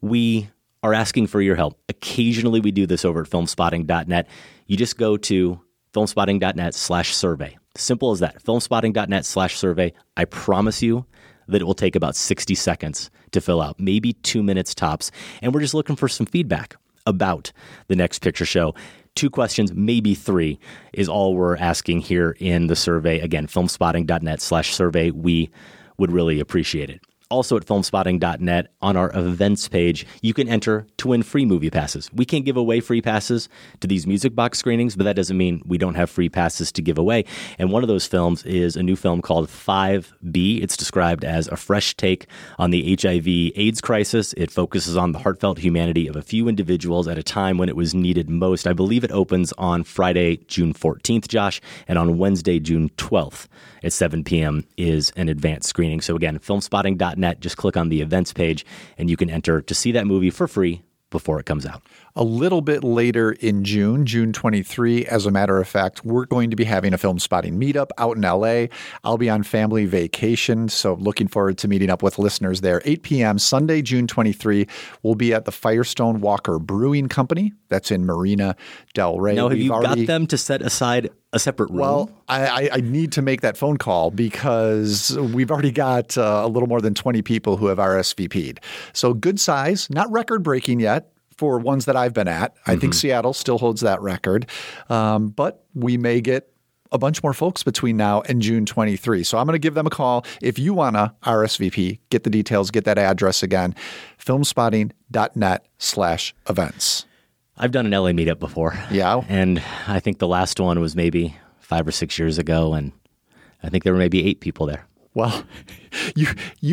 we are asking for your help. Occasionally we do this over at filmspotting.net. You just go to filmspotting.net/survey. Simple as that. filmspotting.net/survey. I promise you that it will take about 60 seconds to fill out, maybe 2 minutes tops. And we're just looking for some feedback about The Next Picture Show. 2 questions, maybe 3, is all we're asking here in the survey. Again, filmspotting.net/survey. We would really appreciate it. Also at filmspotting.net, on our events page, you can enter to win free movie passes. We can't give away free passes to these music box screenings, but that doesn't mean we don't have free passes to give away. And one of those films is a new film called 5B. It's described as a fresh take on the HIV/AIDS crisis. It focuses on the heartfelt humanity of a few individuals at a time when it was needed most. I believe it opens on Friday, June 14th, Josh, and on Wednesday, June 12th at 7 p.m. is an advanced screening. So again, filmspotting.net, just click on the events page and you can enter to see that movie for free before it comes out. A little bit later in June, June 23, as a matter of fact, we're going to be having a Film Spotting meetup out in LA. I'll be on family vacation, so looking forward to meeting up with listeners there. 8 p.m. Sunday, June 23, we'll be at the Firestone Walker Brewing Company. That's in Marina del Rey. Now, have you got them to set aside a separate room? Well, I need to make that phone call because we've already got a little more than 20 people who have RSVP'd. So good size, not record-breaking yet for ones that I've been at. I think Seattle still holds that record, but we may get a bunch more folks between now and June 23. So I'm going to give them a call. If you want to RSVP, get the details, get that address again, filmspotting.net/events. I've done an LA meetup before. Yeah. And I think the last one was maybe 5 or 6 years ago. And I think there were maybe 8 people there. Well, you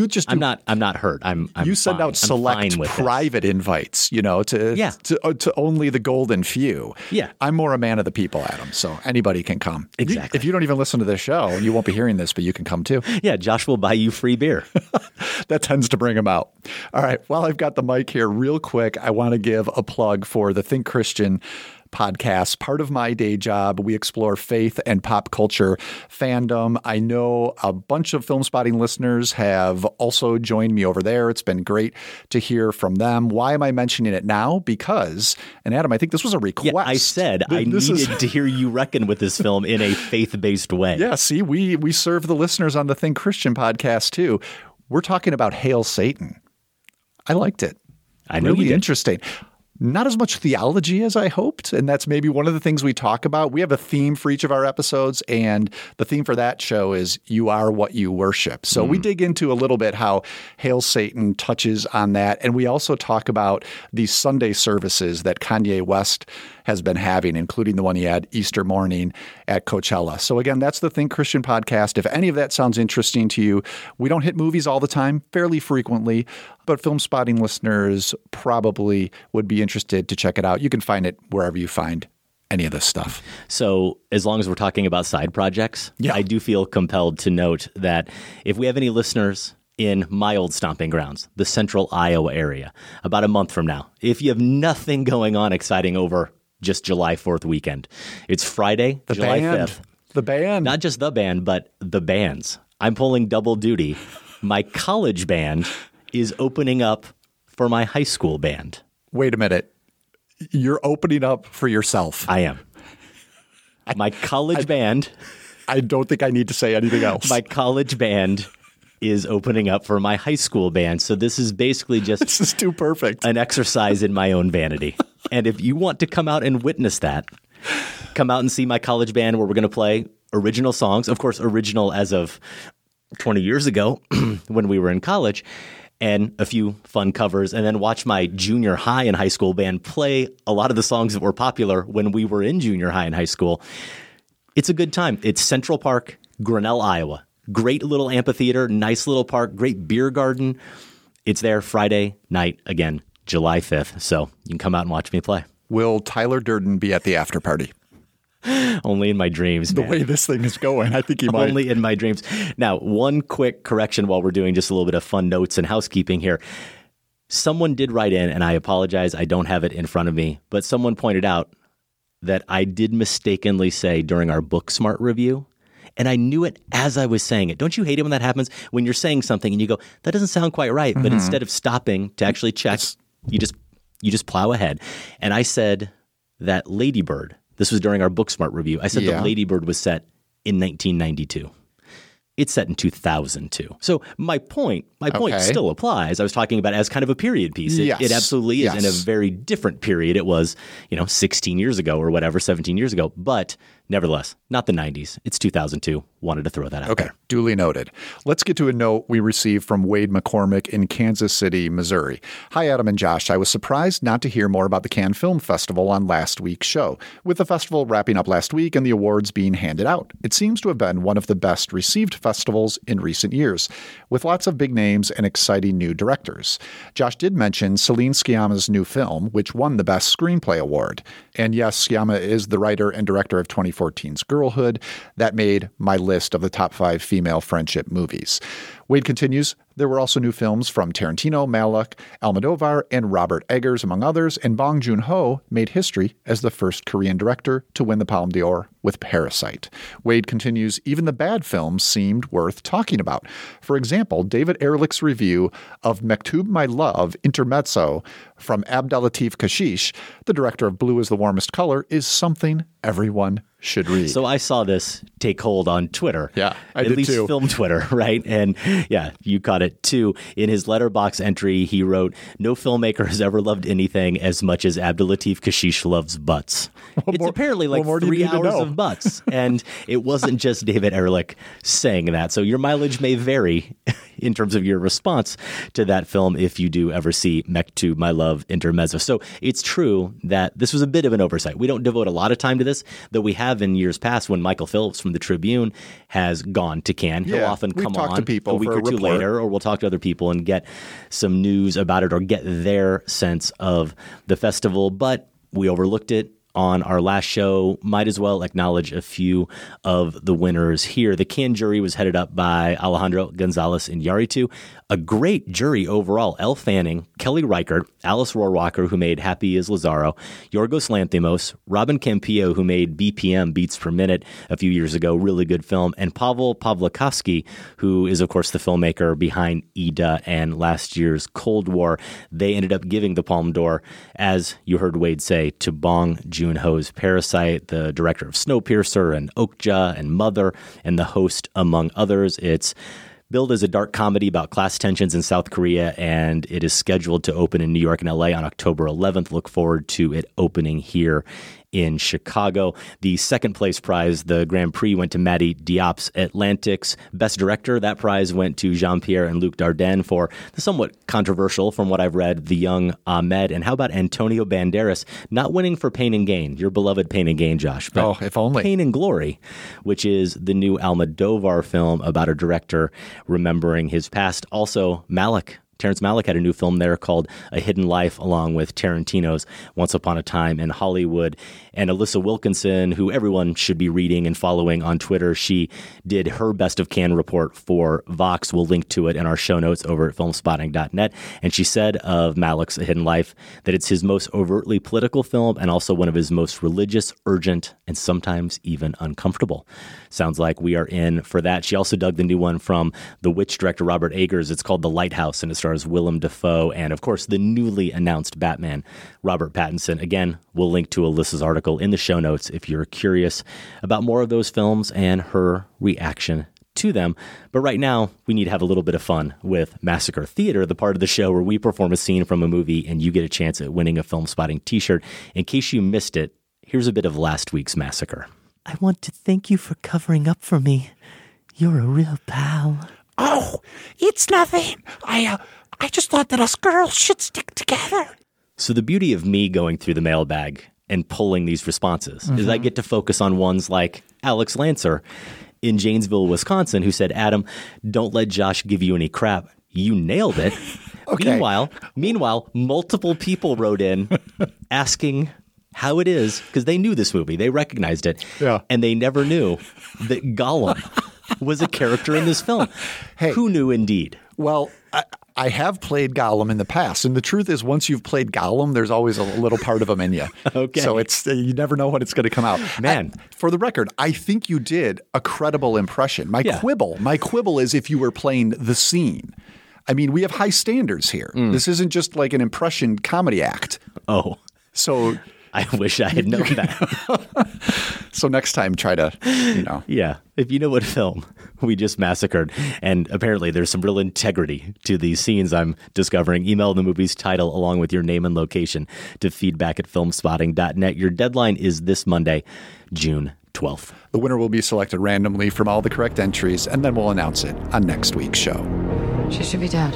just do, I'm not hurt. I'm you send fine. Out select private this. Invites, to only the golden few. Yeah. I'm more a man of the people, Adam. So anybody can come. Exactly. If you don't even listen to this show, you won't be hearing this, but you can come too. Yeah. Josh will buy you free beer. That tends to bring him out. All right. While I've got the mic here real quick, I want to give a plug for the Think Christian podcast. Part of my day job, we explore faith and pop culture fandom. I know a bunch of Film Spotting listeners have also joined me over there. It's been great to hear from them. Why am I mentioning it now? Because, and Adam, I think this was a request. Yeah, I said I needed to hear you reckon with this film in a faith-based way. Yeah, see, we serve the listeners on the Think Christian podcast too. We're talking about Hail Satan. I liked it. I know. Really interesting. Not as much theology as I hoped, and that's maybe one of the things we talk about. We have a theme for each of our episodes, and the theme for that show is you are what you worship. So we dig into a little bit how Hail Satan touches on that, and we also talk about the Sunday services that Kanye West has been having, including the one he had Easter morning at Coachella. So again, that's the Think Christian podcast. If any of that sounds interesting to you, we don't hit movies all the time, fairly frequently, but Film Spotting listeners probably would be interested to check it out. You can find it wherever you find any of this stuff. So as long as we're talking about side projects, yeah. I do feel compelled to note that if we have any listeners in my old stomping grounds, the central Iowa area, about a month from now, if you have nothing going on exciting over just July 4th weekend, it's Friday, the July band. 5th. The band. Not just the band, but the bands. I'm pulling double duty. My college band is opening up for my high school band. Wait a minute. You're opening up for yourself. I am. My college band. I don't think I need to say anything else. My college band is opening up for my high school band. So this is basically just this is too perfect. An exercise in my own vanity. And if you want to come out and witness that, come out and see my college band where we're going to play original songs. Of course, original as of 20 years ago when we were in college. And a few fun covers, and then watch my junior high and high school band play a lot of the songs that were popular when we were in junior high and high school. It's a good time. It's Central Park, Grinnell, Iowa. Great little amphitheater, nice little park, great beer garden. It's there Friday night, again, July 5th. So you can come out and watch me play. Will Tyler Durden be at the after party? Only in my dreams, man. The way this thing is going, I think he might. Only in my dreams. Now, one quick correction while we're doing just a little bit of fun notes and housekeeping here. Someone did write in, and I apologize, I don't have it in front of me, but someone pointed out that I did mistakenly say during our Booksmart review, and I knew it as I was saying it. Don't you hate it when that happens? When you're saying something and you go, that doesn't sound quite right, but instead of stopping to actually check, you just plow ahead. And I said that Lady Bird. This was during our Booksmart review. I said that Lady Bird was set in 1992. It's set in 2002. So my point still applies. I was talking about as kind of a period piece. It absolutely is in a very different period. It was, 16 years ago or whatever, 17 years ago. But nevertheless, not the 90s. It's 2002. Wanted to throw that out there. Okay, duly noted. Let's get to a note we received from Wade McCormick in Kansas City, Missouri. Hi, Adam and Josh. I was surprised not to hear more about the Cannes Film Festival on last week's show. With the festival wrapping up last week and the awards being handed out, it seems to have been one of the best received festivals in recent years, with lots of big names and exciting new directors. Josh did mention Celine Sciamma's new film, which won the Best Screenplay Award. And yes, Sciamma is the writer and director of 2014's Girlhood. That made my list of the top 5 female friendship movies. Wade continues, there were also new films from Tarantino, Malick, Almodovar, and Robert Eggers, among others, and Bong Joon-ho made history as the first Korean director to win the Palme d'Or with Parasite. Wade continues, even the bad films seemed worth talking about. For example, David Ehrlich's review of Mektoub My Love Intermezzo from Abdelatif Kechiche, the director of Blue is the Warmest Color, is something everyone should read. So I saw this take hold on Twitter. Yeah, I did too. At least film Twitter, right? And yeah, you caught it. it too. In his Letterboxd entry, he wrote, "No filmmaker has ever loved anything as much as Abdelatif Kechiche loves butts." Apparently like 3 hours of butts. And it wasn't just David Ehrlich saying that. So your mileage may vary in terms of your response to that film if you do ever see Mektoub My Love Intermezzo. So it's true that this was a bit of an oversight. We don't devote a lot of time to this, though we have in years past when Michael Phillips from the Tribune has gone to Cannes. He'll often come on a week or two later, or we'll talk to other people and get some news about it or get their sense of the festival. But we overlooked it on our last show. Might as well acknowledge a few of the winners here. The Cannes jury was headed up by Alejandro González Iñárritu. A great jury overall. Elle Fanning, Kelly Reichert, Alice Rohrwacher, who made Happy as Lazaro, Yorgos Lanthimos, Robin Campillo, who made BPM, Beats Per Minute, a few years ago. Really good film. And Pavel Pawlikowski, who is, of course, the filmmaker behind Ida and last year's Cold War. They ended up giving the Palme d'Or, as you heard Wade say, to Bong Joon-ho's Parasite, the director of Snowpiercer and Okja and Mother and The Host, among others. It's billed as a dark comedy about class tensions in South Korea, and it is scheduled to open in New York and LA on October 11th. Look forward to it opening here in Chicago. The second place prize, the Grand Prix, went to Madi Diop's Atlantics. Best Director, that prize went to Jean-Pierre and Luc Dardenne for the somewhat controversial, from what I've read, The Young Ahmed. And how about Antonio Banderas, not winning for Pain and Gain, your beloved Pain and Gain, Josh. But oh, if only. Pain and Glory, which is the new Almodovar film about a director remembering his past. Also, Malick. Terrence Malick had a new film there called A Hidden Life, along with Tarantino's Once Upon a Time in Hollywood. And Alyssa Wilkinson, who everyone should be reading and following on Twitter, she did her Best of Cannes report for Vox. We'll link to it in our show notes over at filmspotting.net. And she said of Malick's A Hidden Life that it's his most overtly political film and also one of his most religious, urgent, and sometimes even uncomfortable. Sounds like we are in for that. She also dug the new one from The Witch director Robert Eggers. It's called The Lighthouse, and it's stars Willem Dafoe and, of course, the newly announced Batman, Robert Pattinson. Again, we'll link to Alyssa's article in the show notes if you're curious about more of those films and her reaction to them. But right now, we need to have a little bit of fun with Massacre Theater, the part of the show where we perform a scene from a movie and you get a chance at winning a Film Spotting t-shirt. In case you missed it, here's a bit of last week's Massacre. I want to thank you for covering up for me. You're a real pal. Oh, it's nothing. I just thought that us girls should stick together. So the beauty of me going through the mailbag and pulling these responses is I get to focus on ones like Alex Lancer in Janesville, Wisconsin, who said, Adam, don't let Josh give you any crap. You nailed it. Okay. Meanwhile, multiple people wrote in asking how it is, because they knew this movie. They recognized it. Yeah. And they never knew that Gollum was a character in this film. Hey, who knew indeed? Well, I have played Gollum in the past, and the truth is, once you've played Gollum, there's always a little part of him in you. Okay. So it's you never know when it's going to come out. Man, for the record, I think you did a credible impression. My quibble is if you were playing the scene. I mean, we have high standards here. This isn't just like an impression comedy act. Oh. So I wish I had known that. So next time, try to, Yeah. If you know what film we just massacred, and apparently there's some real integrity to these scenes I'm discovering, email the movie's title along with your name and location to feedback@filmspotting.net. Your deadline is this Monday, June 12th. The winner will be selected randomly from all the correct entries, and then we'll announce it on next week's show. She should be dead.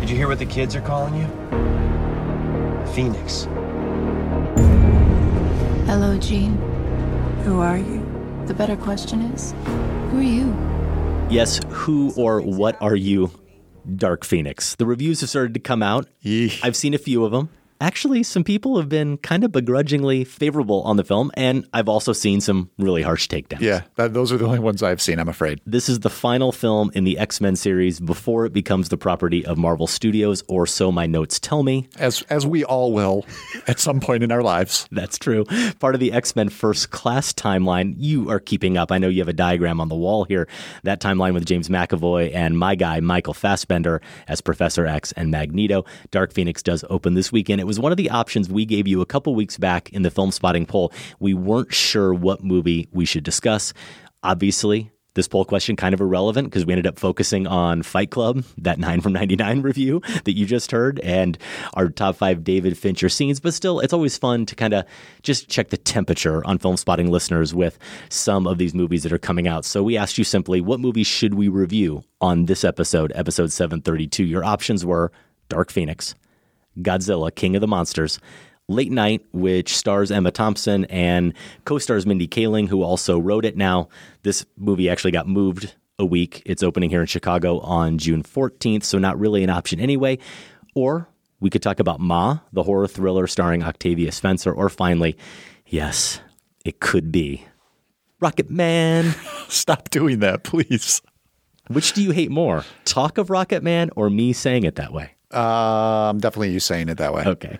Did you hear what the kids are calling you? Phoenix. Hello, Jean. Who are you? The better question is, who are you? Yes, who or what are you, Dark Phoenix? The reviews have started to come out. Yeesh. I've seen a few of them. Actually, some people have been kind of begrudgingly favorable on the film, and I've also seen some really harsh takedowns. Yeah, those are the only ones I've seen, I'm afraid. This is the final film in the X-Men series before it becomes the property of Marvel Studios, or so my notes tell me. As we all will at some point in our lives. That's true. Part of the X-Men First Class timeline. You are keeping up. I know you have a diagram on the wall here. That timeline with James McAvoy and my guy, Michael Fassbender, as Professor X and Magneto. Dark Phoenix does open this weekend. It was one of the options we gave you a couple weeks back in the Film Spotting poll. We weren't sure what movie we should discuss. Obviously, this poll question kind of irrelevant because we ended up focusing on Fight Club, that 9 from 99 review that you just heard, and our top 5 David Fincher scenes. But still, it's always fun to kind of just check the temperature on Film Spotting listeners with some of these movies that are coming out. So we asked you simply, what movies should we review on this episode, episode 732? Your options were Dark Phoenix, Godzilla, King of the Monsters, Late Night, which stars Emma Thompson and co-stars Mindy Kaling, who also wrote it. Now, this movie actually got moved a week. It's opening here in Chicago on June 14th, so not really an option anyway. Or we could talk about Ma, the horror thriller starring Octavia Spencer. Or finally, yes, it could be Rocket Man. Stop doing that, please. Which do you hate more, talk of Rocket Man or me saying it that way? Definitely you saying it that way. Okay.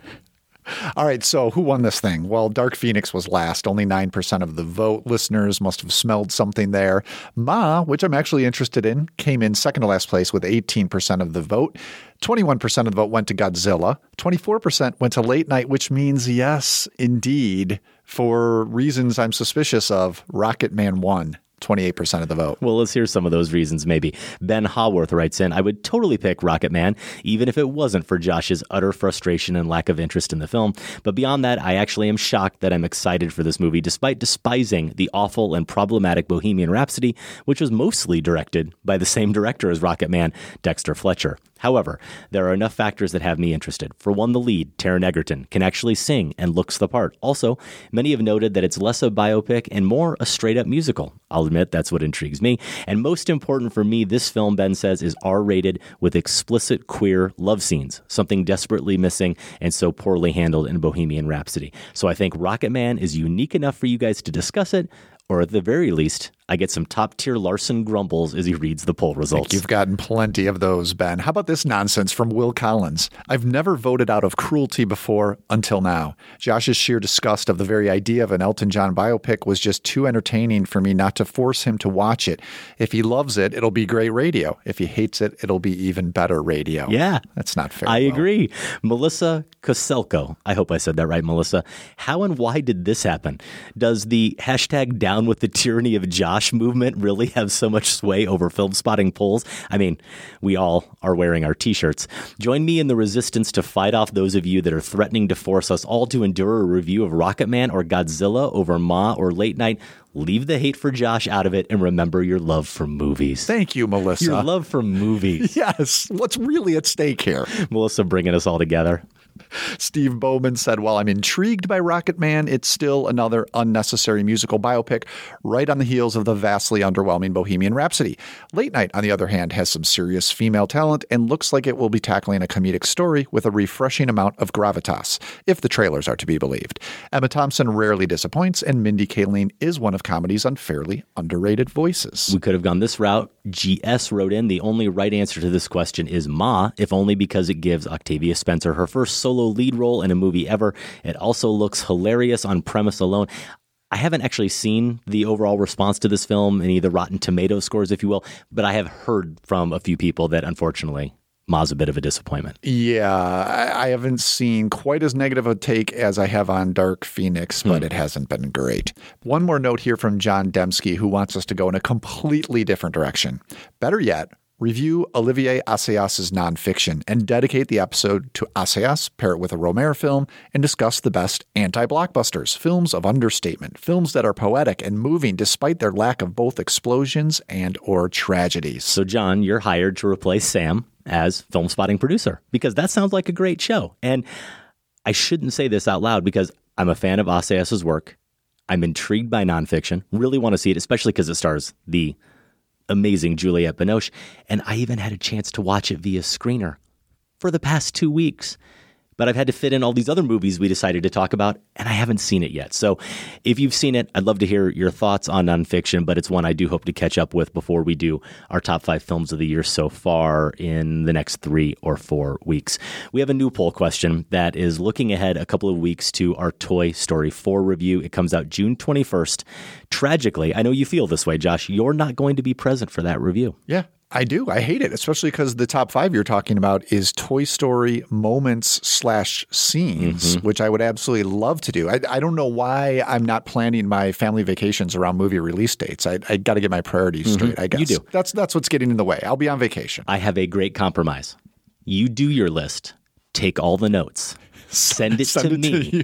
All right, so who won this thing? Well, Dark Phoenix was last. Only 9% of the vote. Listeners must have smelled something there. Ma, which I'm actually interested in, came in second to last place with 18% of the vote. 21% of the vote went to Godzilla. 24% went to Late Night, which means, yes, indeed, for reasons I'm suspicious of, Rocket Man won. 28% of the vote. Well, let's hear some of those reasons maybe. Ben Haworth writes in, I would totally pick Rocket Man, even if it wasn't for Josh's utter frustration and lack of interest in the film. But beyond that, I actually am shocked that I'm excited for this movie, despite despising the awful and problematic Bohemian Rhapsody, which was mostly directed by the same director as Rocket Man, Dexter Fletcher. However, there are enough factors that have me interested. For one, the lead, Taron Egerton, can actually sing and looks the part. Also, many have noted that it's less a biopic and more a straight-up musical. I'll admit that's what intrigues me. And most important for me, this film, Ben says, is R-rated with explicit queer love scenes, something desperately missing and so poorly handled in Bohemian Rhapsody. So I think Rocket Man is unique enough for you guys to discuss it, or at the very least, I get some top-tier Larson grumbles as he reads the poll results. I think you've gotten plenty of those, Ben. How about this nonsense from Will Collins? I've never voted out of cruelty before until now. Josh's sheer disgust of the very idea of an Elton John biopic was just too entertaining for me not to force him to watch it. If he loves it, it'll be great radio. If he hates it, it'll be even better radio. Yeah. That's not fair. I agree. Melissa Koselko. I hope I said that right, Melissa. How and why did this happen? Does the hashtag down with the tyranny of Josh movement really have so much sway over Film Spotting polls? I mean, we all are wearing our t-shirts. Join me in the resistance to fight off those of you that are threatening to force us all to endure a review of Rocket Man or Godzilla over Ma or Late Night. Leave the hate for Josh out of it and remember your love for movies. Thank you, Melissa. Your love for movies. Yes. What's really at stake here? Melissa bringing us all together. Steve Bowman said, while I'm intrigued by Rocket Man, it's still another unnecessary musical biopic right on the heels of the vastly underwhelming Bohemian Rhapsody. Late Night, on the other hand, has some serious female talent and looks like it will be tackling a comedic story with a refreshing amount of gravitas, if the trailers are to be believed. Emma Thompson rarely disappoints, and Mindy Kaling is one of comedy's unfairly underrated voices. We could have gone this route. GS wrote in, the only right answer to this question is Ma, if only because it gives Octavia Spencer her first solo lead role in a movie ever. It also looks hilarious on premise alone. I haven't actually seen the overall response to this film, any of the Rotten Tomatoes scores, if you will, but I have heard from a few people that unfortunately Ma's a bit of a disappointment. Yeah, I haven't seen quite as negative a take as I have on Dark Phoenix, but it hasn't been great. One more note here from John Dembski, who wants us to go in a completely different direction. Better yet, review Olivier Assayas's nonfiction and dedicate the episode to Assayas, pair it with a Romare film, and discuss the best anti-blockbusters, films of understatement, films that are poetic and moving despite their lack of both explosions and or tragedies. So, John, you're hired to replace Sam as Film Spotting producer, because that sounds like a great show. And I shouldn't say this out loud because I'm a fan of Assayas's work. I'm intrigued by nonfiction, really want to see it, especially because it stars the amazing Juliette Binoche, and I even had a chance to watch it via screener for the past 2 weeks. But I've had to fit in all these other movies we decided to talk about, and I haven't seen it yet. So if you've seen it, I'd love to hear your thoughts on nonfiction, but it's one I do hope to catch up with before we do our top 5 films of the year so far in the next 3 or 4 weeks. We have a new poll question that is looking ahead a couple of weeks to our Toy Story 4 review. It comes out June 21st. Tragically, I know you feel this way, Josh, you're not going to be present for that review. Yeah. I do. I hate it, especially because the top five you're talking about is Toy Story moments/scenes, which I would absolutely love to do. I don't know why I'm not planning my family vacations around movie release dates. I got to get my priorities straight, I guess. You do. That's what's getting in the way. I'll be on vacation. I have a great compromise. You do your list. Take all the notes. Send it to me,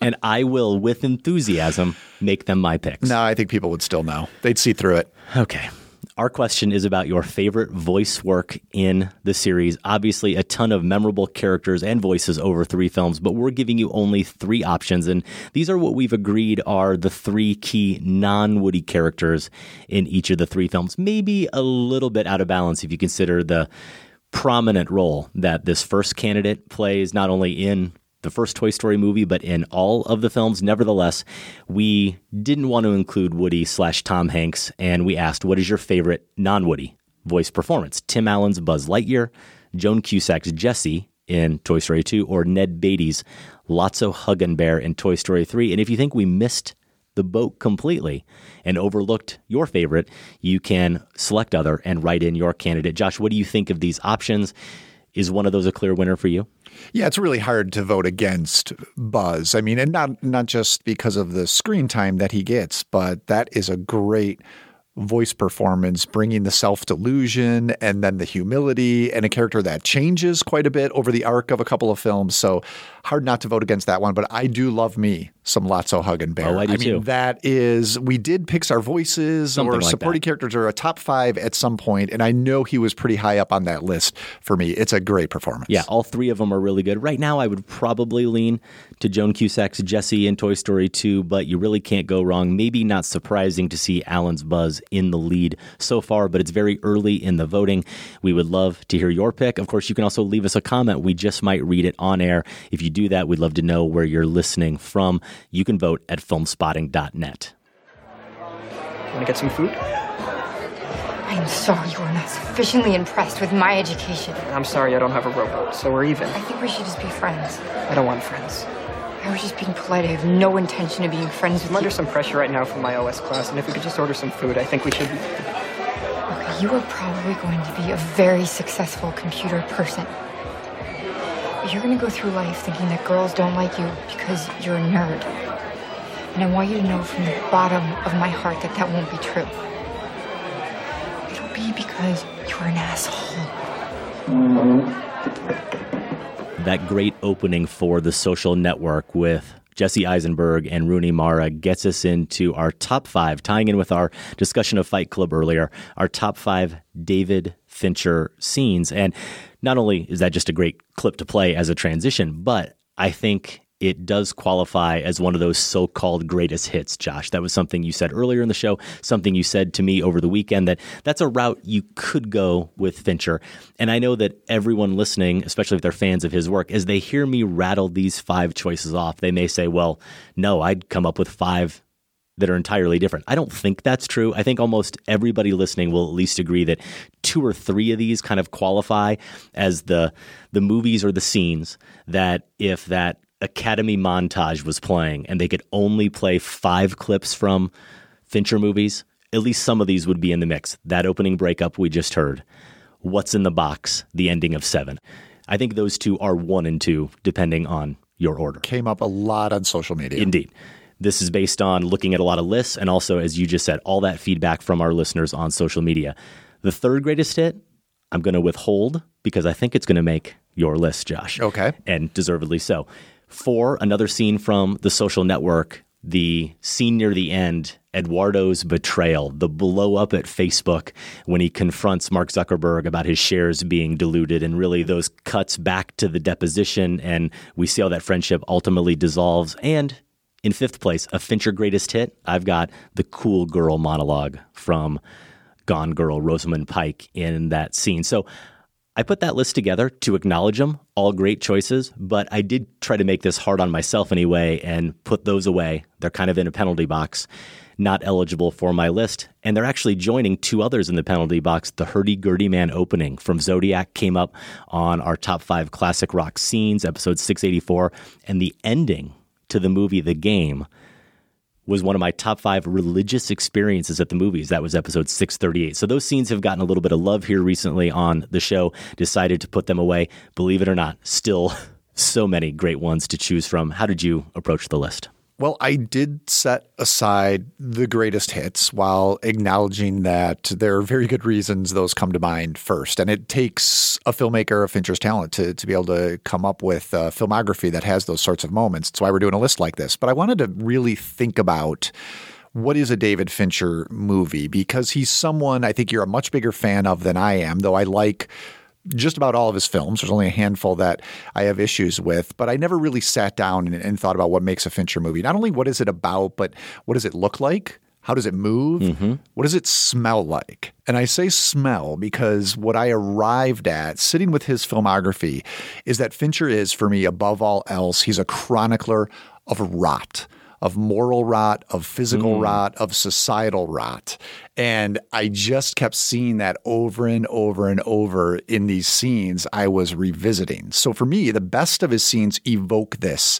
and I will, with enthusiasm, make them my picks. No, I think people would still know. They'd see through it. Okay. Our question is about your favorite voice work in the series. Obviously, a ton of memorable characters and voices over three films, but we're giving you only three options. And these are what we've agreed are the three key non-Woody characters in each of the three films. Maybe a little bit out of balance if you consider the prominent role that this first candidate plays, not only in the first Toy Story movie, but in all of the films. Nevertheless, we didn't want to include Woody/Tom Hanks, and we asked, what is your favorite non-Woody voice performance? Tim Allen's Buzz Lightyear, Joan Cusack's Jessie in Toy Story 2, or Ned Beatty's Lotso Huggin' Bear in Toy Story 3. And if you think we missed the boat completely and overlooked your favorite, you can select other and write in your candidate. Josh, what do you think of these options? Is one of those a clear winner for you? Yeah, it's really hard to vote against Buzz. I mean, and not just because of the screen time that he gets, but that is a great voice performance, bringing the self-delusion and then the humility, and a character that changes quite a bit over the arc of a couple of films. So hard not to vote against that one, but I do love me some Lotso Huggin' Bear. Oh, I do too. I mean, that is, we did Pixar voices or supporting characters or a top five at some point, and I know he was pretty high up on that list for me. It's a great performance. Yeah, all three of them are really good. Right now, I would probably lean to Joan Cusack's Jessie in Toy Story 2, but you really can't go wrong. Maybe not surprising to see Alan's Buzz in the lead so far, but it's very early in the voting. We would love to hear your pick. Of course, you can also leave us a comment. We just might read it on air. If you do that, we'd love to know where you're listening from. You can vote at filmspotting.net. Want to get some food? I'm sorry you were not sufficiently impressed with my education. I'm sorry I don't have a rowboat, so we're even. I think we should just be friends. I don't want friends. I was just being polite. I have no intention of being friends with you. I'm under some pressure right now from my OS class, and if we could just order some food, I think we should. Okay, you are probably going to be a very successful computer person. You're going to go through life thinking that girls don't like you because you're a nerd. And I want you to know from the bottom of my heart that that won't be true. It'll be because you're an asshole. That great opening for The Social Network with Jesse Eisenberg and Rooney Mara gets us into our top five, tying in with our discussion of Fight Club earlier, our top five David Fincher scenes. And not only is that just a great clip to play as a transition, but I think it does qualify as one of those so-called greatest hits, Josh. That was something you said earlier in the show, something you said to me over the weekend, that that's a route you could go with Fincher. And I know that everyone listening, especially if they're fans of his work, as they hear me rattle these five choices off, they may say, well, no, I'd come up with five that are entirely different. I don't think that's true. I think almost everybody listening will at least agree that two or three of these kind of qualify as the movies or the scenes that if that Academy montage was playing and they could only play five clips from Fincher movies, at least some of these would be in the mix. That opening breakup we just heard, What's in the Box, the ending of Seven. I think those two are one and two, depending on your order. Came up a lot on social media. Indeed. This is based on looking at a lot of lists and also, as you just said, all that feedback from our listeners on social media. The third greatest hit, I'm going to withhold because I think it's going to make your list, Josh. Okay. And deservedly so. Four, another scene from The Social Network, the scene near the end, Eduardo's betrayal, the blow up at Facebook when he confronts Mark Zuckerberg about his shares being diluted, and really those cuts back to the deposition, and we see how that friendship ultimately dissolves. And in fifth place, a Fincher greatest hit, I've got the cool girl monologue from Gone Girl, Rosamund Pike in that scene. So I put that list together to acknowledge them, all great choices, but I did try to make this hard on myself anyway and put those away. They're kind of in a penalty box, not eligible for my list. And they're actually joining two others in the penalty box. The Hurdy-Gurdy Man opening from Zodiac came up on our top five classic rock scenes, episode 684, and the ending to the movie The Game was one of my top 5 religious experiences at the movies. That was episode 638. So those scenes have gotten a little bit of love here recently on the show. Decided to put them away. Believe it or not, still so many great ones to choose from. How did you approach the list? Well, I did set aside the greatest hits while acknowledging that there are very good reasons those come to mind first. And it takes a filmmaker of Fincher's talent to be able to come up with a filmography that has those sorts of moments. That's why we're doing a list like this. But I wanted to really think about what is a David Fincher movie, because he's someone I think you're a much bigger fan of than I am, though I like just about all of his films. There's only a handful that I have issues with, but I never really sat down and thought about what makes a Fincher movie. Not only what is it about, but what does it look like? How does it move? Mm-hmm. What does it smell like? And I say smell because what I arrived at sitting with his filmography is that Fincher is, for me, above all else, he's a chronicler of rot, of moral rot, of physical rot, of societal rot. And I just kept seeing that over and over and over in these scenes I was revisiting. So for me, the best of his scenes evoke this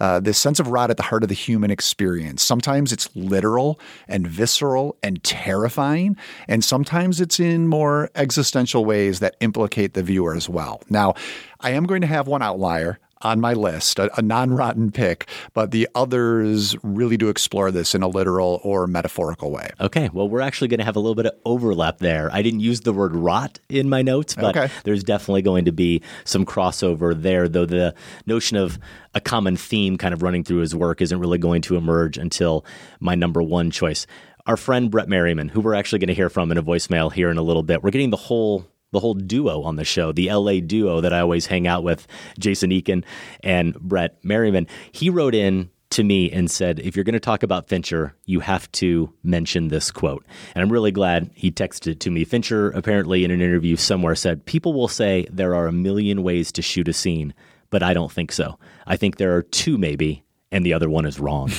sense of rot at the heart of the human experience. Sometimes it's literal and visceral and terrifying, and sometimes it's in more existential ways that implicate the viewer as well. Now, I am going to have one outlier on my list, a non-rotten pick, but the others really do explore this in a literal or metaphorical way. Okay, well, we're actually going to have a little bit of overlap there. I didn't use the word rot in my notes, but there's definitely going to be some crossover there, though the notion of a common theme kind of running through his work isn't really going to emerge until my number one choice. Our friend Brett Merriman, who we're actually going to hear from in a voicemail here in a little bit. We're getting the whole duo on the show, the LA duo that I always hang out with, Jason Eakin and Brett Merriman. He wrote in to me and said, if you're going to talk about Fincher, you have to mention this quote. And I'm really glad he texted it to me. Fincher apparently in an interview somewhere said, people will say there are a million ways to shoot a scene, but I don't think so. I think there are two maybe, and the other one is wrong.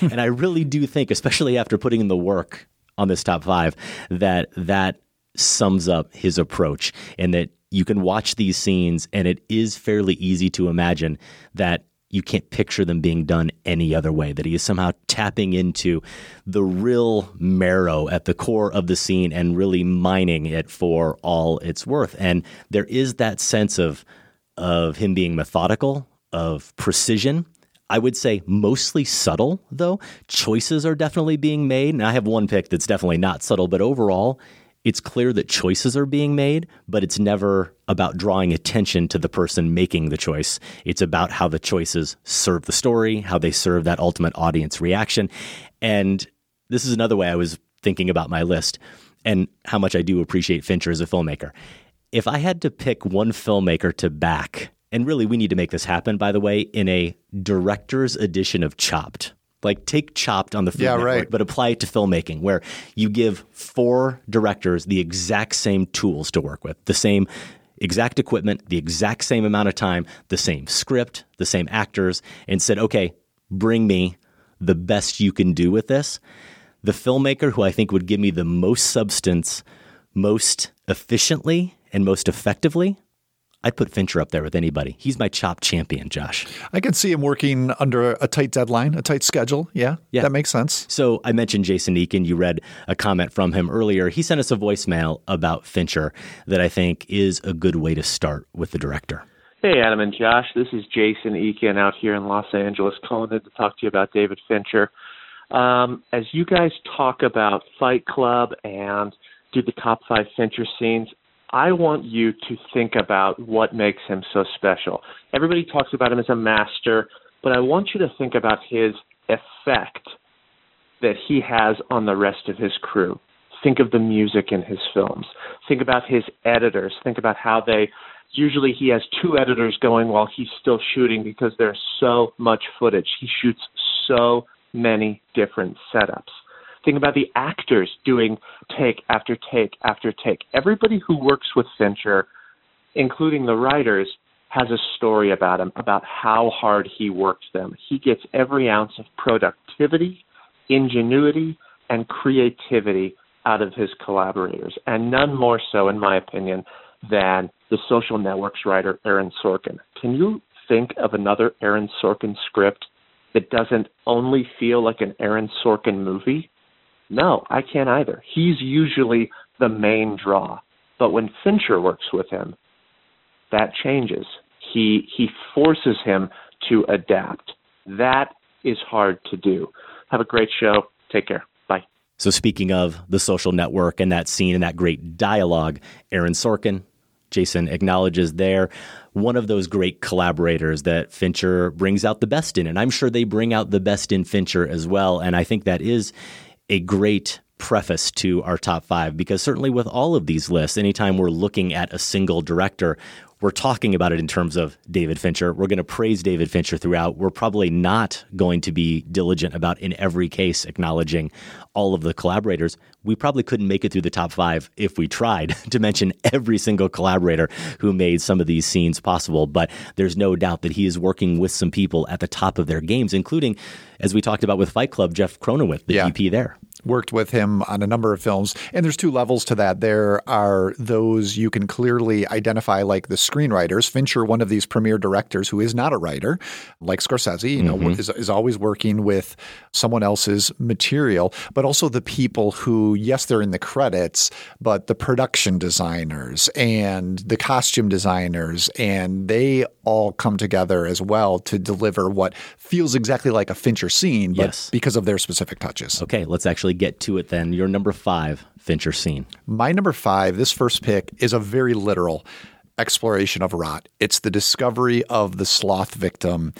And I really do think, especially after putting in the work on this top 5, that sums up his approach, and that you can watch these scenes and it is fairly easy to imagine that you can't picture them being done any other way, that he is somehow tapping into the real marrow at the core of the scene and really mining it for all it's worth. And there is that sense of him being methodical, of precision. I would say mostly subtle, though. Choices are definitely being made, and I have one pick that's definitely not subtle, but overall it's clear that choices are being made, but it's never about drawing attention to the person making the choice. It's about how the choices serve the story, how they serve that ultimate audience reaction. And this is another way I was thinking about my list and how much I do appreciate Fincher as a filmmaker. If I had to pick one filmmaker to back, and really we need to make this happen, by the way, in a director's edition of Chopped. Like take Chopped on the Food Network, but apply it to filmmaking, where you give 4 directors the exact same tools to work with, the same exact equipment, the exact same amount of time, the same script, the same actors, and said, okay, bring me the best you can do with this. The filmmaker who I think would give me the most substance, most efficiently and most effectively, I'd put Fincher up there with anybody. He's my Chopped champion, Josh. I can see him working under a tight deadline, a tight schedule. Yeah, that makes sense. So I mentioned Jason Eakin. You read a comment from him earlier. He sent us a voicemail about Fincher that I think is a good way to start with the director. Hey, Adam and Josh. This is Jason Eakin out here in Los Angeles calling in to talk to you about David Fincher. As you guys talk about Fight Club and do the top 5 Fincher scenes, I want you to think about what makes him so special. Everybody talks about him as a master, but I want you to think about his effect that he has on the rest of his crew. Think of the music in his films. Think about his editors. Think about how they, usually he has 2 editors going while he's still shooting because there's so much footage. He shoots so many different setups. Think about the actors doing take after take after take. Everybody who works with Fincher, including the writers, has a story about him, about how hard he worked them. He gets every ounce of productivity, ingenuity, and creativity out of his collaborators, and none more so, in my opinion, than the Social Network's writer Aaron Sorkin. Can you think of another Aaron Sorkin script that doesn't only feel like an Aaron Sorkin movie? No, I can't either. He's usually the main draw. But when Fincher works with him, that changes. He forces him to adapt. That is hard to do. Have a great show. Take care. Bye. So speaking of The Social Network and that scene and that great dialogue, Aaron Sorkin, Jason acknowledges there, one of those great collaborators that Fincher brings out the best in. And I'm sure they bring out the best in Fincher as well. And I think that is a great preface to our top five, because certainly with all of these lists, anytime we're looking at a single director, we're talking about it in terms of David Fincher. We're going to praise David Fincher throughout. We're probably not going to be diligent about, in every case, acknowledging all of the collaborators. We probably couldn't make it through the top five if we tried to mention every single collaborator who made some of these scenes possible. But there's no doubt that he is working with some people at the top of their games, including, as we talked about with Fight Club, Jeff Cronowith, the EP there. Worked with him on a number of films. And there's two levels to that. There are those you can clearly identify, like the screenwriters. Fincher, one of these premier directors who is not a writer, like Scorsese, you know, is always working with someone else's material, but also the people who, yes, they're in the credits, but the production designers and the costume designers, and they all come together as well to deliver what feels exactly like a Fincher scene, but because of their specific touches. Okay, let's actually get to it then. Your number five Fincher scene. My number five, this first pick, is a very literal exploration of rot. It's the discovery of the sloth victim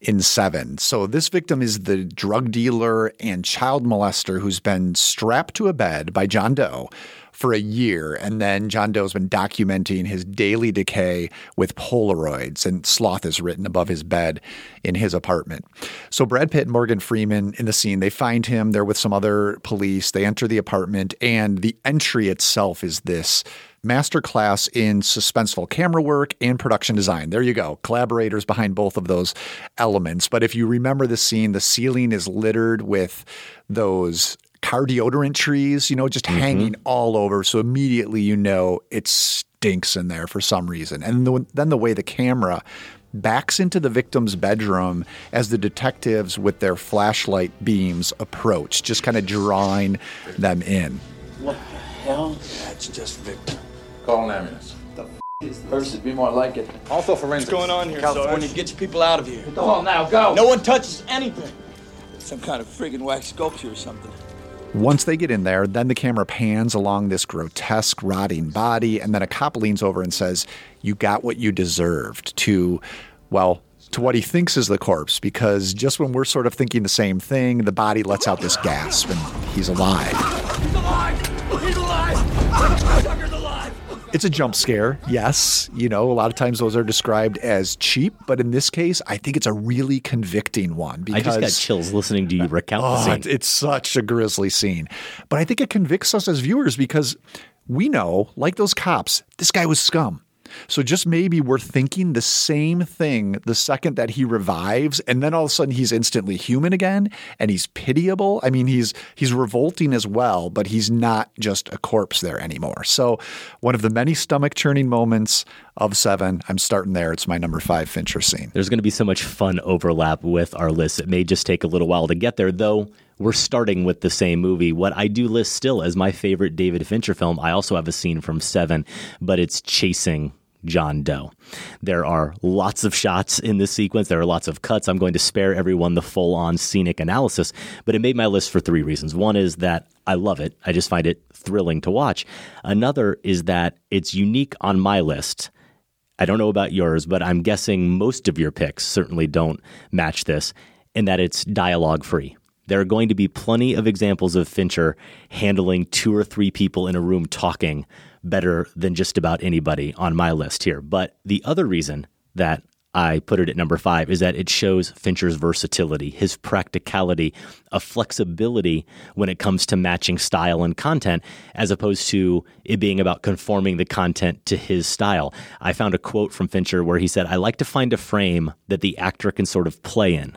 in Seven. So this victim is the drug dealer and child molester who's been strapped to a bed by John Doe for a year. And then John Doe's been documenting his daily decay with Polaroids, and sloth is written above his bed in his apartment. So Brad Pitt and Morgan Freeman in the scene, they find him. They're with some other police. They enter the apartment, and the entry itself is this masterclass in suspenseful camera work and production design. There you go. Collaborators behind both of those elements. But if you remember the scene, the ceiling is littered with those car deodorant trees, you know, just hanging all over. So immediately, you know, it stinks in there for some reason. And then the way the camera backs into the victim's bedroom as the detectives with their flashlight beams approach, just kind of drawing them in. What the hell? That's just Victor. Call an ambulance. The is this? Versus, be more like it. Also forensics. What's going on here, California? Get your people out of here. Go on now, go. No one touches anything. Some kind of friggin' wax sculpture or something. Once they get in there, then the camera pans along this grotesque, rotting body, and then a cop leans over and says, "You got what you deserved," to what he thinks is the corpse, because just when we're sort of thinking the same thing, the body lets out this gasp, and he's alive. He's alive! He's alive! He's alive! It's a jump scare, yes. You know, a lot of times those are described as cheap, but in this case, I think it's a really convicting one. Because, I just got chills listening to you recount the scene. It's such a grisly scene. But I think it convicts us as viewers, because we know, like those cops, this guy was scum. So just maybe we're thinking the same thing the second that he revives, and then all of a sudden he's instantly human again, and he's pitiable. I mean, he's revolting as well, but he's not just a corpse there anymore. So one of the many stomach-churning moments of Seven. I'm starting there. It's my number five Fincher scene. There's going to be so much fun overlap with our list. It may just take a little while to get there, though. We're starting with the same movie. What I do list still as my favorite David Fincher film, I also have a scene from Seven, but it's Chasing John Doe. There are lots of shots in this sequence. There are lots of cuts. I'm going to spare everyone the full-on scenic analysis, but it made my list for three reasons. One is that I love it. I just find it thrilling to watch. Another is that it's unique on my list. I don't know about yours, but I'm guessing most of your picks certainly don't match this, and that it's dialogue-free. There are going to be plenty of examples of Fincher handling two or three people in a room talking better than just about anybody on my list here. But the other reason that I put it at number five is that it shows Fincher's versatility, his practicality, a flexibility when it comes to matching style and content, as opposed to it being about conforming the content to his style. I found a quote from Fincher where he said, "I like to find a frame that the actor can sort of play in.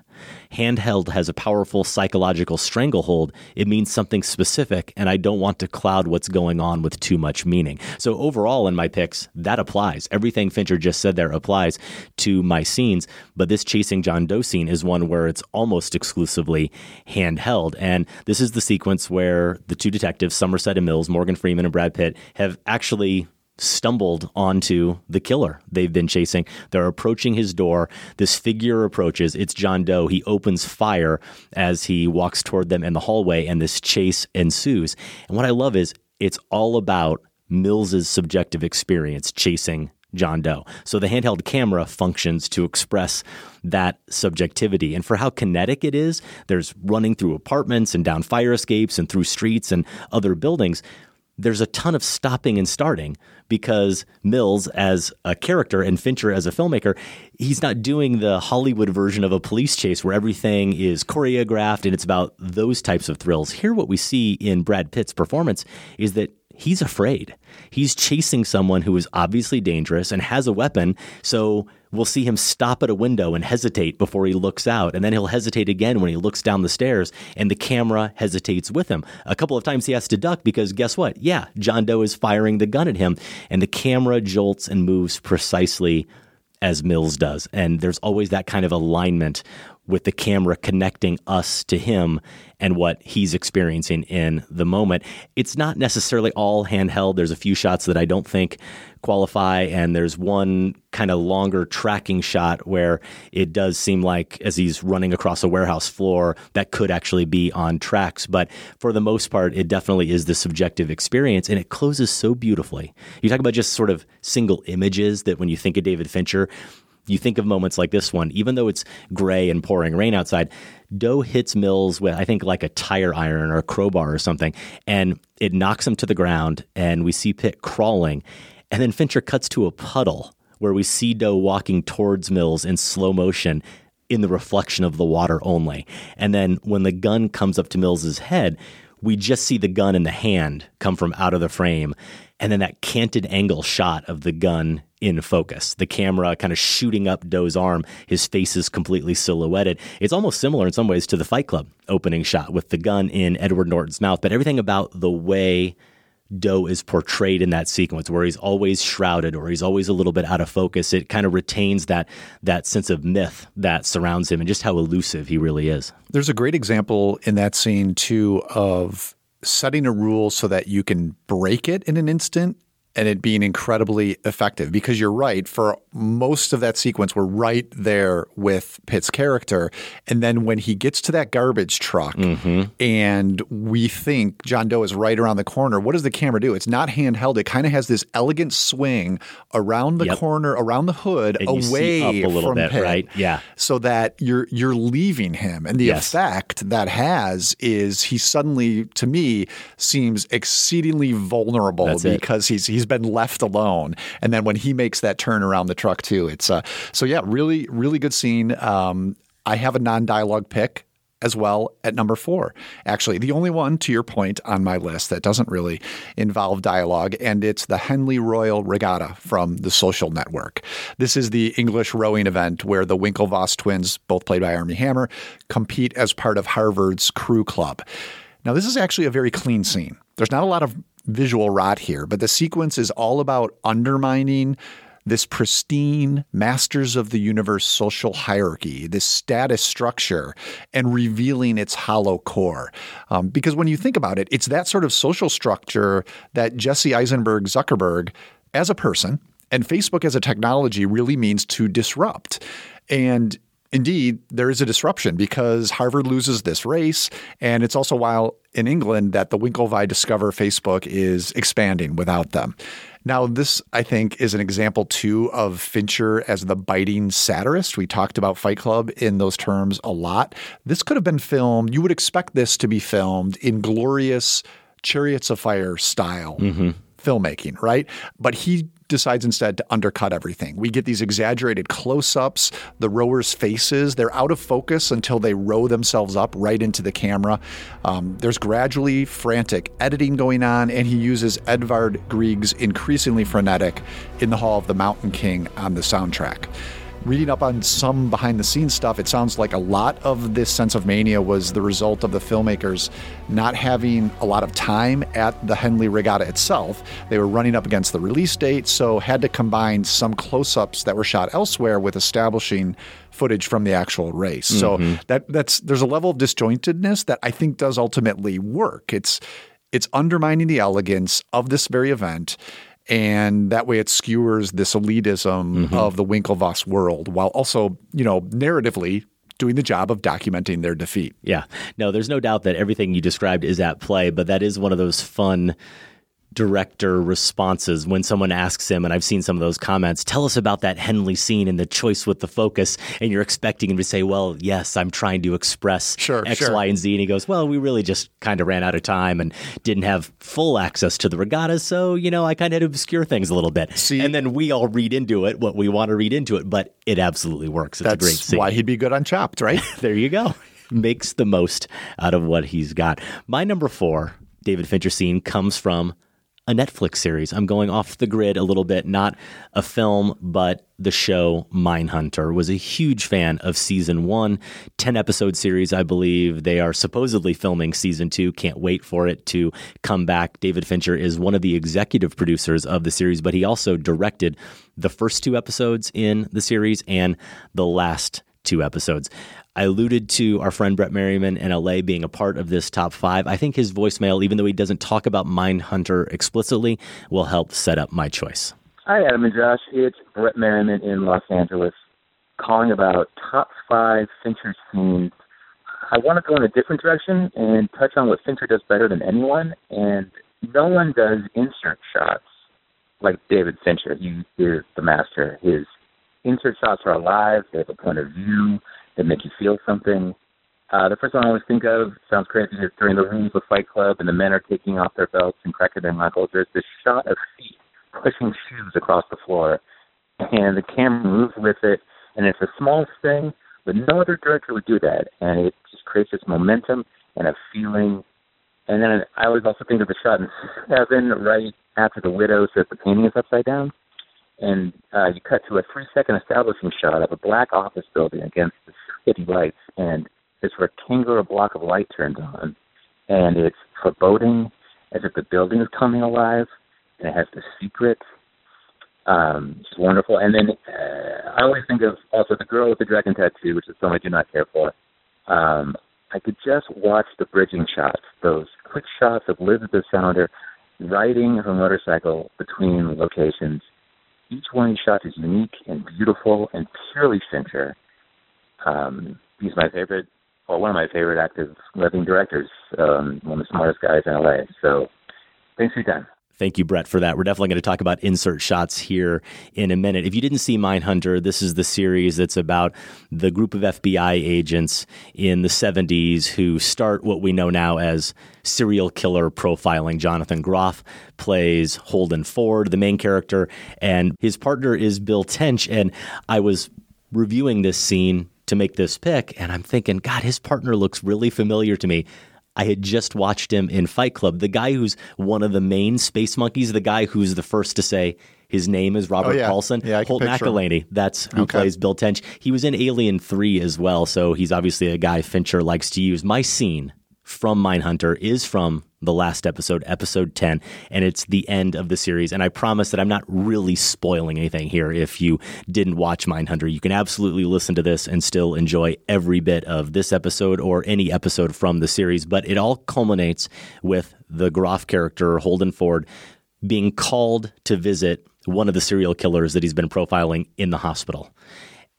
handheld has a powerful psychological stranglehold, it means something specific, and I don't want to cloud what's going on with too much meaning. So overall in my picks, that applies. Everything Fincher just said there applies to my scenes, but this Chasing John Doe scene is one where it's almost exclusively handheld. And this is the sequence where the two detectives, Somerset and Mills, Morgan Freeman and Brad Pitt, have actually stumbled onto the killer they've been chasing. They're approaching his door. This figure approaches. It's John Doe. He opens fire as he walks toward them in the hallway, and this chase ensues. And what I love is it's all about Mills's subjective experience chasing John Doe. So the handheld camera functions to express that subjectivity. And for how kinetic it is, there's running through apartments and down fire escapes and through streets and other buildings. There's a ton of stopping and starting because Mills as a character and Fincher as a filmmaker, he's not doing the Hollywood version of a police chase where everything is choreographed and it's about those types of thrills. Here, what we see in Brad Pitt's performance is that he's afraid. He's chasing someone who is obviously dangerous and has a weapon. So we'll see him stop at a window and hesitate before he looks out. And then he'll hesitate again when he looks down the stairs and the camera hesitates with him. A couple of times he has to duck because guess what? Yeah, John Doe is firing the gun at him and the camera jolts and moves precisely as Mills does. And there's always that kind of alignment with the camera connecting us to him and what he's experiencing in the moment. It's not necessarily all handheld. There's a few shots that I don't think qualify, and there's one kind of longer tracking shot where it does seem like as he's running across a warehouse floor, that could actually be on tracks. But for the most part, it definitely is the subjective experience, and it closes so beautifully. You talk about just sort of single images that when you think of David Fincher, you think of moments like this one. Even though it's gray and pouring rain outside, Doe hits Mills with, I think, like a tire iron or a crowbar or something, and it knocks him to the ground, and we see Pitt crawling. And then Fincher cuts to a puddle where we see Doe walking towards Mills in slow motion in the reflection of the water only. And then when the gun comes up to Mills's head, we just see the gun in the hand come from out of the frame. And then that canted angle shot of the gun in focus, the camera kind of shooting up Doe's arm. His face is completely silhouetted. It's almost similar in some ways to the Fight Club opening shot with the gun in Edward Norton's mouth. But everything about the way Doe is portrayed in that sequence, where he's always shrouded or he's always a little bit out of focus, it kind of retains that sense of myth that surrounds him and just how elusive he really is. There's a great example in that scene, too, of setting a rule so that you can break it in an instant and it being incredibly effective. Because you're right, for most of that sequence, we're right there with Pitt's character. And then when he gets to that garbage truck and we think John Doe is right around the corner, what does the camera do? It's not handheld. It kind of has this elegant swing around the corner, around the hood, and away up a little from bit, Pitt, right? Yeah. So that you're leaving him. And the effect that has is he suddenly, to me, seems exceedingly vulnerable because he's been left alone. And then when he makes that turn around the truck too, it's so yeah, really, really good scene. I have a non-dialogue pick as well at number 4, actually the only one to your point on my list that doesn't really involve dialogue. And it's the Henley Royal Regatta from The Social Network. This is the English rowing event where the Winklevoss twins, both played by Armie Hammer, compete as part of Harvard's crew club. Now, this is actually a very clean scene. There's not a lot of visual rot here, but the sequence is all about undermining this pristine masters of the universe social hierarchy, this status structure, and revealing its hollow core. Because when you think about it, it's that sort of social structure that Jesse Eisenberg Zuckerberg as a person and Facebook as a technology really means to disrupt. And indeed, there is a disruption because Harvard loses this race, and it's also while in England that the Winklevi discover Facebook is expanding without them. Now, this, I think, is an example, too, of Fincher as the biting satirist. We talked about Fight Club in those terms a lot. This could have been filmed – you would expect this to be filmed in glorious Chariots of Fire style filmmaking, right? But he decides instead to undercut everything. We get these exaggerated close-ups, the rowers' faces. They're out of focus until they row themselves up right into the camera. There's gradually frantic editing going on, and he uses Edvard Grieg's increasingly frenetic In the Hall of the Mountain King on the soundtrack. reading up on some behind-the-scenes stuff, it sounds like a lot of this sense of mania was the result of the filmmakers not having a lot of time at the Henley Regatta itself. They were running up against the release date, so had to combine some close-ups that were shot elsewhere with establishing footage from the actual race. Mm-hmm. So there's a level of disjointedness that I think does ultimately work. It's undermining the elegance of this very event. And that way it skewers this elitism mm-hmm. of the Winklevoss world while also, narratively doing the job of documenting their defeat. Yeah. No, there's no doubt that everything you described is at play, but that is one of those fun director responses when someone asks him, and I've seen some of those comments, tell us about that Henley scene and the choice with the focus, and you're expecting him to say, well, yes, I'm trying to express X, Y, and Z, and he goes, well, we really just kind of ran out of time and didn't have full access to the regatta, so, I kind of had to obscure things a little bit. See, and then we all read into it what we want to read into it, but it absolutely works. It's a great scene. That's why he'd be good on Chopped, right? There you go. Makes the most out of what he's got. My number 4 David Fincher scene comes from a Netflix series. I'm going off the grid a little bit, not a film, but the show Mindhunter. Was a huge fan of season 1, 10-episode series, I believe. They are supposedly filming season 2. Can't wait for it to come back. David Fincher is one of the executive producers of the series, but he also directed the first 2 episodes in the series and the last 2 episodes. I alluded to our friend Brett Merriman in LA being a part of this top 5. I think his voicemail, even though he doesn't talk about Mindhunter explicitly, will help set up my choice. Hi, Adam and Josh. It's Brett Merriman in Los Angeles calling about top 5 Fincher scenes. I want to go in a different direction and touch on what Fincher does better than anyone, and no one does insert shots like David Fincher. He is the master. His insert shots are alive. They have a point of view that make you feel something. The first one I always think of, sounds crazy, is during the rooms of Fight Club and the men are taking off their belts and cracking their knuckles. There's this shot of feet pushing shoes across the floor, and the camera moves with it, and it's a small thing, but no other director would do that, and it just creates this momentum and a feeling. And then I always also think of the shot in 7 right after the widow says the painting is upside down. And you cut to a 3-second establishing shot of a black office building against the city lights, and this rectangular block of light turns on. And it's foreboding, as if the building is coming alive, and it has this secret. It's wonderful. And then I always think of also The Girl with the Dragon Tattoo, which is something I do not care for. I could just watch the bridging shots, those quick shots of Elizabeth Sounder riding her motorcycle between locations. Each one of these shots is unique and beautiful and purely Fincher. He's my favorite, or one of my favorite active living directors, one of the smartest guys in LA. So thanks for your time. Thank you, Brett, for that. We're definitely going to talk about insert shots here in a minute. If you didn't see Mindhunter, this is the series that's about the group of FBI agents in the 70s who start what we know now as serial killer profiling. Jonathan Groff plays Holden Ford, the main character, and his partner is Bill Tench. And I was reviewing this scene to make this pick, and I'm thinking, God, his partner looks really familiar to me. I had just watched him in Fight Club, the guy who's one of the main space monkeys, the guy who's the first to say his name is Robert Paulson. Yeah, Holt McElhaney, that's who plays Bill Tench. He was in Alien 3 as well, so he's obviously a guy Fincher likes to use. My scene from Mindhunter is from the last episode, episode 10, and it's the end of the series. And I promise that I'm not really spoiling anything here. If you didn't watch Mindhunter, you can absolutely listen to this and still enjoy every bit of this episode or any episode from the series. But it all culminates with the Groff character, Holden Ford, being called to visit one of the serial killers that he's been profiling in the hospital.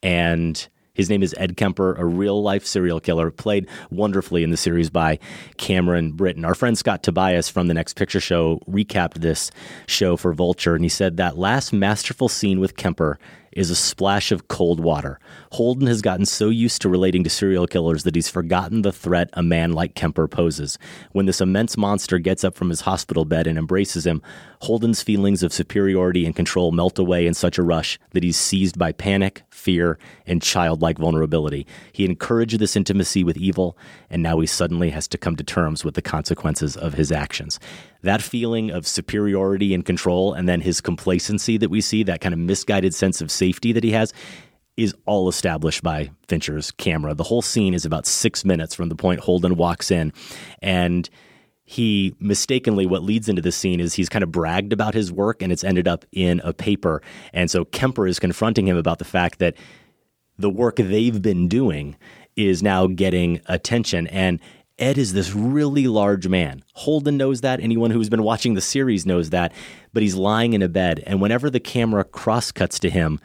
And his name is Ed Kemper, a real-life serial killer, played wonderfully in the series by Cameron Britton. Our friend Scott Tobias from The Next Picture Show recapped this show for Vulture, and he said that last masterful scene with Kemper is a splash of cold water. Holden has gotten so used to relating to serial killers that he's forgotten the threat a man like Kemper poses. When this immense monster gets up from his hospital bed and embraces him, Holden's feelings of superiority and control melt away in such a rush that he's seized by panic, fear, and childlike vulnerability. He encouraged this intimacy with evil, and now he suddenly has to come to terms with the consequences of his actions. That feeling of superiority and control, and then his complacency that we see, that kind of misguided sense of safety that he has, is all established by Fincher's camera. The whole scene is about 6 minutes from the point Holden walks in, and he mistakenly, what leads into this scene is he's kind of bragged about his work and it's ended up in a paper. And so Kemper is confronting him about the fact that the work they've been doing is now getting attention. And Ed is this really large man. Holden knows that. Anyone who's been watching the series knows that. But he's lying in a bed. And whenever the camera cross-cuts to him,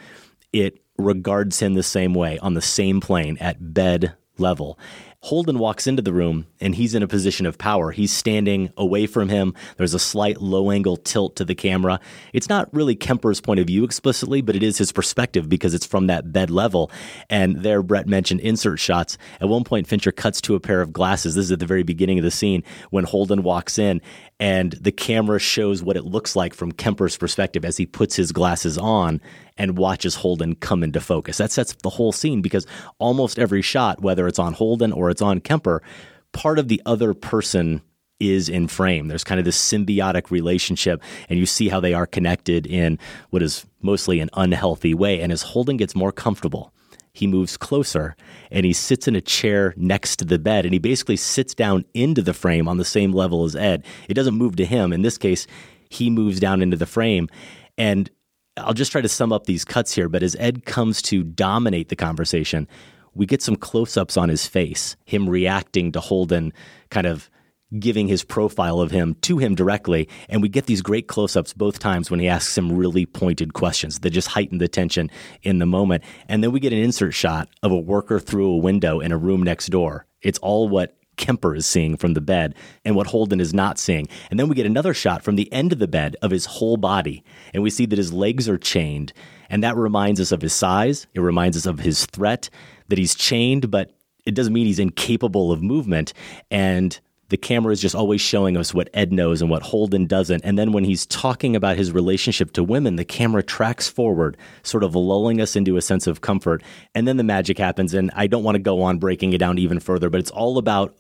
it regards him the same way, on the same plane, at bed level. Holden walks into the room, and he's in a position of power. He's standing away from him. There's a slight low-angle tilt to the camera. It's not really Kemper's point of view explicitly, but it is his perspective because it's from that bed level. And there, Brett mentioned insert shots. At one point, Fincher cuts to a pair of glasses. This is at the very beginning of the scene when Holden walks in, and the camera shows what it looks like from Kemper's perspective as he puts his glasses on and watches Holden come into focus. That sets up the whole scene because almost every shot, whether it's on Holden or it's on Kemper, part of the other person is in frame. There's kind of this symbiotic relationship, and you see how they are connected in what is mostly an unhealthy way. And as Holden gets more comfortable, he moves closer, and he sits in a chair next to the bed, and he basically sits down into the frame on the same level as Ed. It doesn't move to him. In this case, he moves down into the frame. And I'll just try to sum up these cuts here, but as Ed comes to dominate the conversation, we get some close-ups on his face, him reacting to Holden, kind of giving his profile of him to him directly, and we get these great close-ups both times when he asks him really pointed questions that just heighten the tension in the moment. And then we get an insert shot of a worker through a window in a room next door. It's all what Kemper is seeing from the bed and what Holden is not seeing. And then we get another shot from the end of the bed of his whole body, and we see that his legs are chained, and that reminds us of his size. It reminds us of his threat, that he's chained, but it doesn't mean he's incapable of movement. And the camera is just always showing us what Ed knows and what Holden doesn't. And then when he's talking about his relationship to women, the camera tracks forward, sort of lulling us into a sense of comfort. And then the magic happens, and I don't want to go on breaking it down even further, but it's all about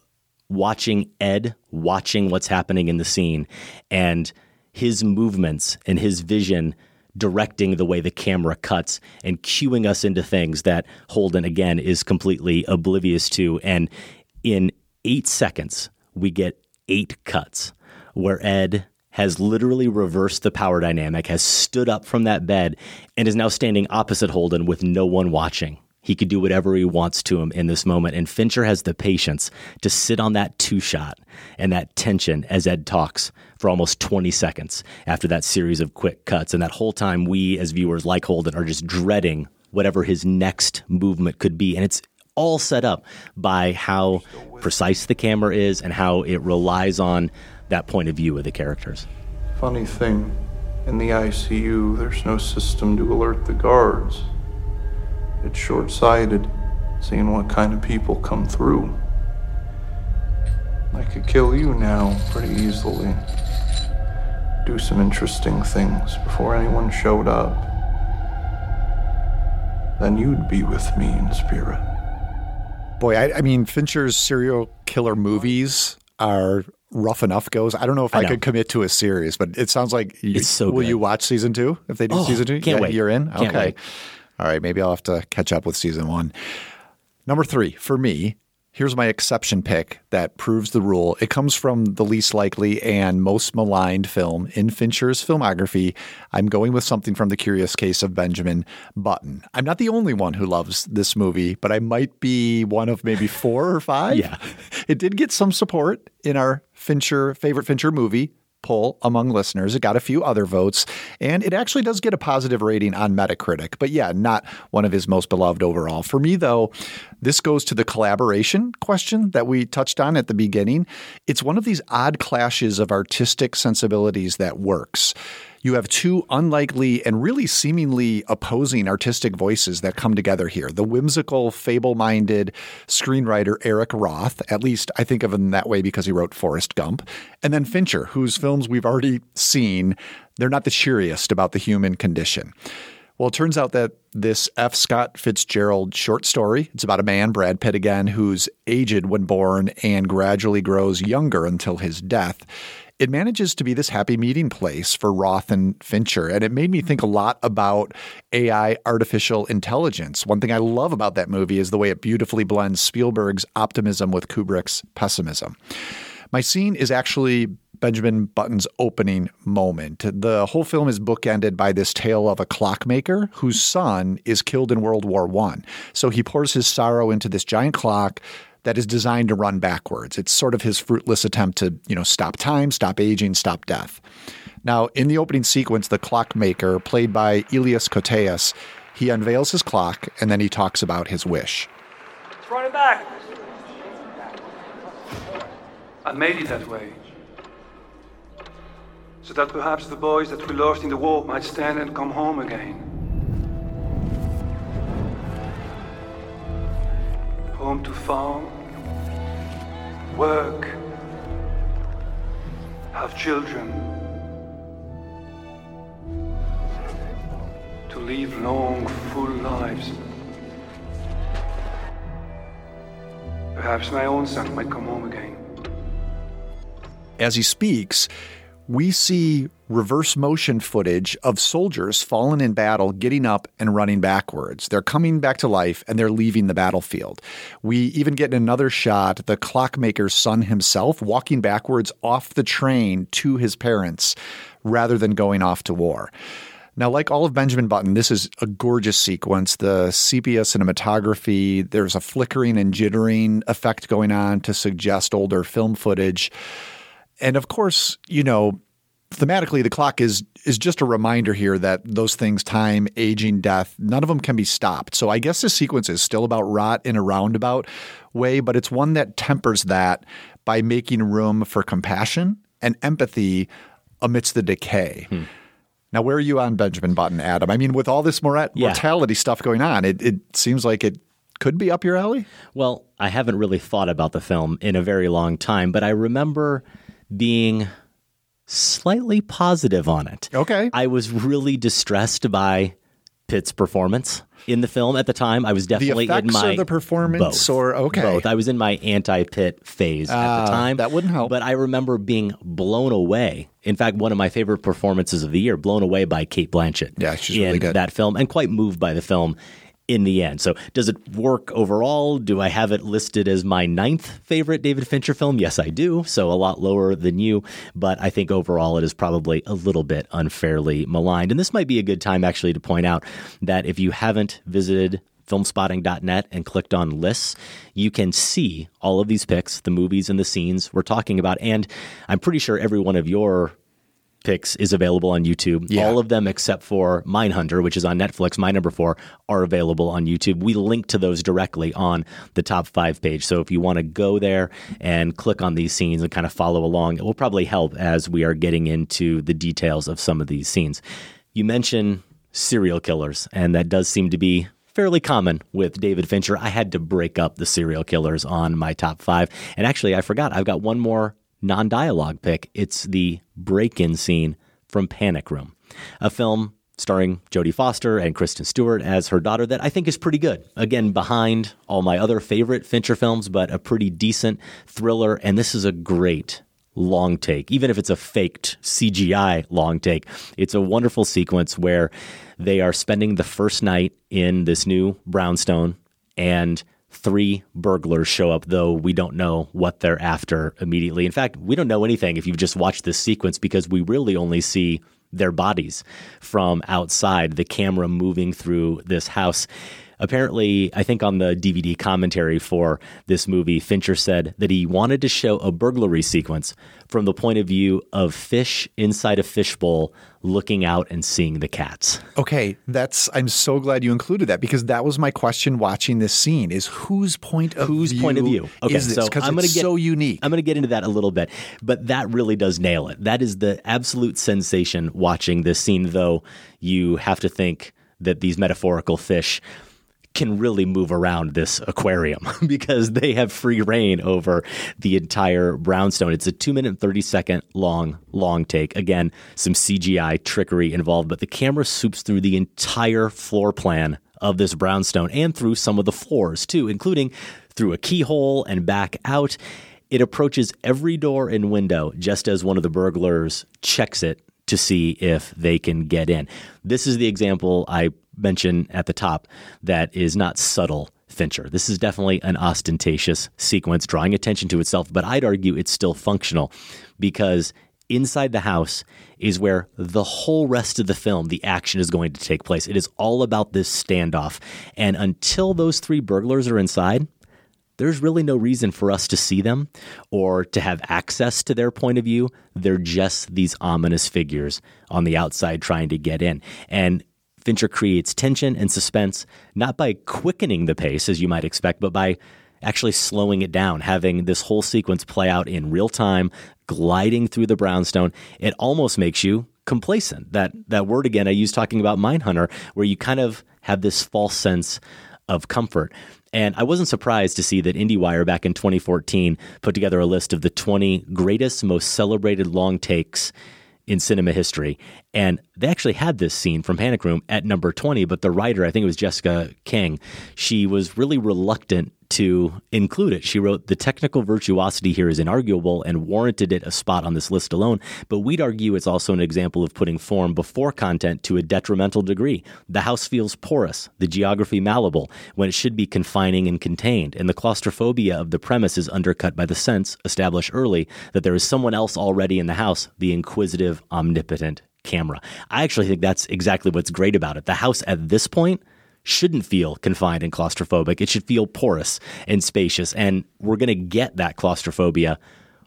watching Ed, watching what's happening in the scene, and his movements and his vision directing the way the camera cuts and cueing us into things that Holden, again, is completely oblivious to. And in 8 seconds, we get 8 cuts where Ed has literally reversed the power dynamic, has stood up from that bed, and is now standing opposite Holden with no one watching. He could do whatever he wants to him in this moment. And Fincher has the patience to sit on that two shot and that tension as Ed talks for almost 20 seconds after that series of quick cuts. And that whole time, we as viewers, like Holden, are just dreading whatever his next movement could be. And it's all set up by how precise the camera is and how it relies on that point of view of the characters. Funny thing, in the ICU, there's no system to alert the guards. It's short-sighted, seeing what kind of people come through. I could kill you now pretty easily. Do some interesting things before anyone showed up. Then you'd be with me in spirit. Boy, I mean, Fincher's serial killer movies are rough enough goes. I don't know if I could commit to a series, but it sounds like will you watch season two if they do season two? Can't wait. You're in? Okay. Can't wait. All right, maybe I'll have to catch up with season one. Number 3, for me, here's my exception pick that proves the rule. It comes from the least likely and most maligned film in Fincher's filmography. I'm going with something from The Curious Case of Benjamin Button. I'm not the only one who loves this movie, but I might be one of maybe 4 or 5. Yeah. It did get some support in our favorite Fincher movie poll among listeners. It got a few other votes, and it actually does get a positive rating on Metacritic, but yeah, not one of his most beloved overall. For me, though, this goes to the collaboration question that we touched on at the beginning. It's one of these odd clashes of artistic sensibilities that works. You have 2 unlikely and really seemingly opposing artistic voices that come together here. The whimsical, fable-minded screenwriter Eric Roth, at least I think of him that way because he wrote Forrest Gump, and then Fincher, whose films we've already seen, they're not the cheeriest about the human condition. Well, it turns out that this F. Scott Fitzgerald short story, it's about a man, Brad Pitt again, who's aged when born and gradually grows younger until his death. it manages to be this happy meeting place for Roth and Fincher. And it made me think a lot about AI, artificial intelligence. One thing I love about that movie is the way it beautifully blends Spielberg's optimism with Kubrick's pessimism. My scene is actually Benjamin Button's opening moment. The whole film is bookended by this tale of a clockmaker whose son is killed in World War I. So he pours his sorrow into this giant clock that is designed to run backwards. It's sort of his fruitless attempt to, stop time, stop aging, stop death. Now, in the opening sequence, the clockmaker, played by Elias Koteas, he unveils his clock and then he talks about his wish. It's running back. I made it that way, so that perhaps the boys that we lost in the war might stand and come home again. Home to farm, work, have children, to live long, full lives. Perhaps my own son might come home again. As he speaks, we see reverse motion footage of soldiers fallen in battle, getting up and running backwards. They're coming back to life and they're leaving the battlefield. We even get in another shot, the clockmaker's son himself walking backwards off the train to his parents rather than going off to war. Now, like all of Benjamin Button, this is a gorgeous sequence. The sepia cinematography, there's a flickering and jittering effect going on to suggest older film footage. And of course, thematically, the clock is just a reminder here that those things, time, aging, death, none of them can be stopped. So I guess this sequence is still about rot in a roundabout way, but it's one that tempers that by making room for compassion and empathy amidst the decay. Hmm. Now, where are you on Benjamin Button, Adam? I mean, with all this mortality stuff going on, it seems like it could be up your alley? Well, I haven't really thought about the film in a very long time, but I remember being slightly positive on it. Okay. I was really distressed by Pitt's performance in the film at the time. I was definitely in my the performance both, or okay. Both. I was in my anti-Pitt phase at the time. That wouldn't help. But I remember being blown away. In fact, one of my favorite performances of the year, blown away by Cate Blanchett. Yeah, she's really good in that film, and quite moved by the film in the end. So does it work overall? Do I have it listed as my 9th favorite David Fincher film? Yes, I do. So a lot lower than you. But I think overall it is probably a little bit unfairly maligned. And this might be a good time actually to point out that if you haven't visited filmspotting.net and clicked on lists, you can see all of these picks, the movies and the scenes we're talking about. And I'm pretty sure every one of your picks is available on YouTube. Yeah. All of them except for Mindhunter, which is on Netflix, my number 4, are available on YouTube. We link to those directly on the top 5 page. So if you want to go there and click on these scenes and kind of follow along, it will probably help as we are getting into the details of some of these scenes. You mention serial killers, and that does seem to be fairly common with David Fincher. I had to break up the serial killers on my top 5. And actually, I forgot. I've got one more non-dialogue pick. It's the break-in scene from Panic Room, a film starring Jodie Foster and Kristen Stewart as her daughter that I think is pretty good. Again, behind all my other favorite Fincher films, but a pretty decent thriller. And this is a great long take. Even if it's a faked CGI long take, it's a wonderful sequence where they are spending the first night in this new brownstone and 3 burglars show up, though we don't know what they're after immediately. In fact, we don't know anything if you've just watched this sequence because we really only see their bodies from outside, the camera moving through this house. Apparently, I think on the DVD commentary for this movie, Fincher said that he wanted to show a burglary sequence from the point of view of fish inside a fishbowl looking out and seeing the cats. Okay, I'm so glad you included that because that was my question watching this scene is whose point of view okay, is this? Because it's so unique. I'm going to get into that a little bit, but that really does nail it. That is the absolute sensation watching this scene, though you have to think that these metaphorical fish can really move around this aquarium because they have free reign over the entire brownstone. It's a 2 minute and 30 second long take. Again, some CGI trickery involved, but the camera swoops through the entire floor plan of this brownstone and through some of the floors too, including through a keyhole and back out. It approaches every door and window just as one of the burglars checks it to see if they can get in. This is the example I mentioned at the top that is not subtle Fincher. This is definitely an ostentatious sequence drawing attention to itself, but I'd argue it's still functional because inside the house is where the whole rest of the film, the action is going to take place. It is all about this standoff. And until those three burglars are inside, there's really no reason for us to see them or to have access to their point of view. They're just these ominous figures on the outside trying to get in. And Fincher creates tension and suspense, not by quickening the pace, as you might expect, but by actually slowing it down, having this whole sequence play out in real time, gliding through the brownstone. It almost makes you complacent. That word again I used talking about Mindhunter, where you kind of have this false sense of comfort. And I wasn't surprised to see that IndieWire back in 2014 put together a list of the 20 greatest, most celebrated long takes in cinema history. And they actually had this scene from Panic Room at number 20, but the writer, I think it was Jessica King, she was really reluctant to include it. She wrote, "The technical virtuosity here is inarguable and warranted it a spot on this list alone, but we'd argue it's also an example of putting form before content to a detrimental degree. The house feels porous, the geography malleable, when it should be confining and contained, and the claustrophobia of the premise is undercut by the sense, established early, that there is someone else already in the house, the inquisitive, omnipotent camera." I actually think that's exactly what's great about it. The house at this point shouldn't feel confined and claustrophobic. It should feel porous and spacious. And we're going to get that claustrophobia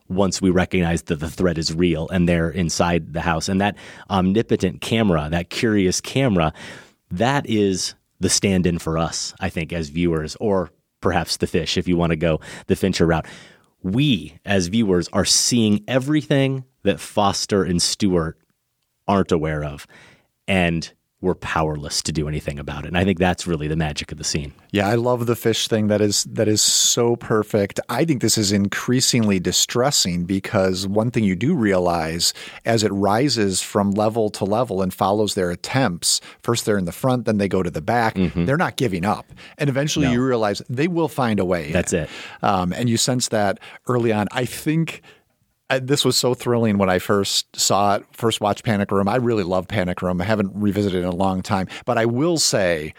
once we recognize that the threat is real and they're inside the house. And that omnipotent camera, that curious camera, that is the stand-in for us, I think, as viewers, or perhaps the fish, if you want to go the Fincher route. We, as viewers, are seeing everything that Foster and Stewart aren't aware of. And we're powerless to do anything about it. And I think that's really the magic of the scene. Yeah, I love the fish thing. That is so perfect. I think this is increasingly distressing because one thing you do realize as it rises from level to level and follows their attempts, first they're in the front, then they go to the back. Mm-hmm. They're not giving up. And eventually you realize they will find a way. That's it. And you sense that early on. I think this was so thrilling when I first saw it, first watched Panic Room. I really love Panic Room. I haven't revisited it in a long time. But I will say,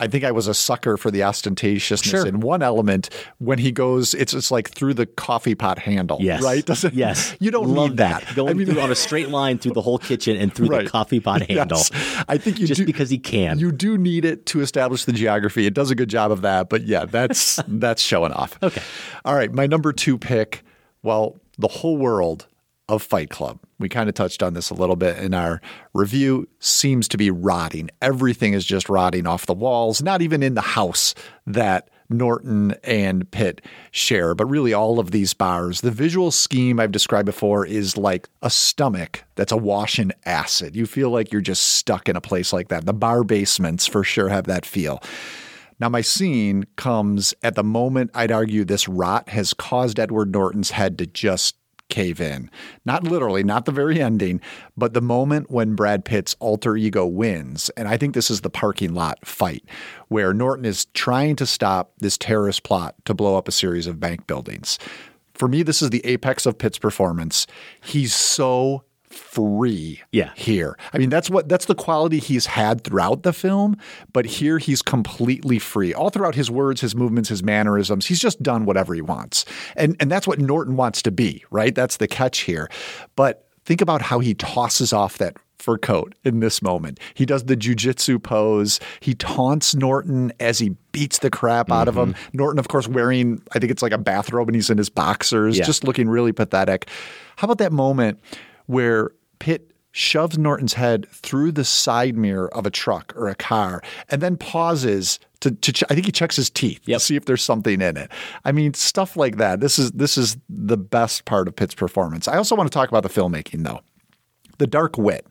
I think I was a sucker for the ostentatiousness in one element. When he goes, it's like through the coffee pot handle, right? Yes. You don't love need that. Going through on a straight line through the whole kitchen and through the coffee pot handle. Yes. I think you just do, because he can. You do need it to establish the geography. It does a good job of that. But yeah, that's showing off. Okay. All right. My number two pick, well, the whole world of Fight Club. We kind of touched on this a little bit in our review, seems to be rotting. Everything is just rotting off the walls, not even in the house that Norton and Pitt share, but really all of these bars. The visual scheme I've described before is like a stomach that's awash in acid. You feel like you're just stuck in a place like that. The bar basements for sure have that feel. Now, my scene comes at the moment I'd argue this rot has caused Edward Norton's head to just cave in. Not literally, not the very ending, but the moment when Brad Pitt's alter ego wins. And I think this is the parking lot fight, where Norton is trying to stop this terrorist plot to blow up a series of bank buildings. For me, this is the apex of Pitt's performance. He's so free here. I mean, that's the quality he's had throughout the film, but here he's completely free. All throughout his words, his movements, his mannerisms, he's just done whatever he wants. And that's what Norton wants to be, right? That's the catch here. But think about how he tosses off that fur coat in this moment. He does the jujitsu pose. He taunts Norton as he beats the crap out of him. Norton, of course, wearing, I think it's like a bathrobe, and he's in his boxers, just looking really pathetic. How about that moment where Pitt shoves Norton's head through the side mirror of a truck or a car and then pauses to I think he checks his teeth to see if there's something in it. I mean, stuff like that. This is the best part of Pitt's performance. I also want to talk about the filmmaking, though. The dark wit.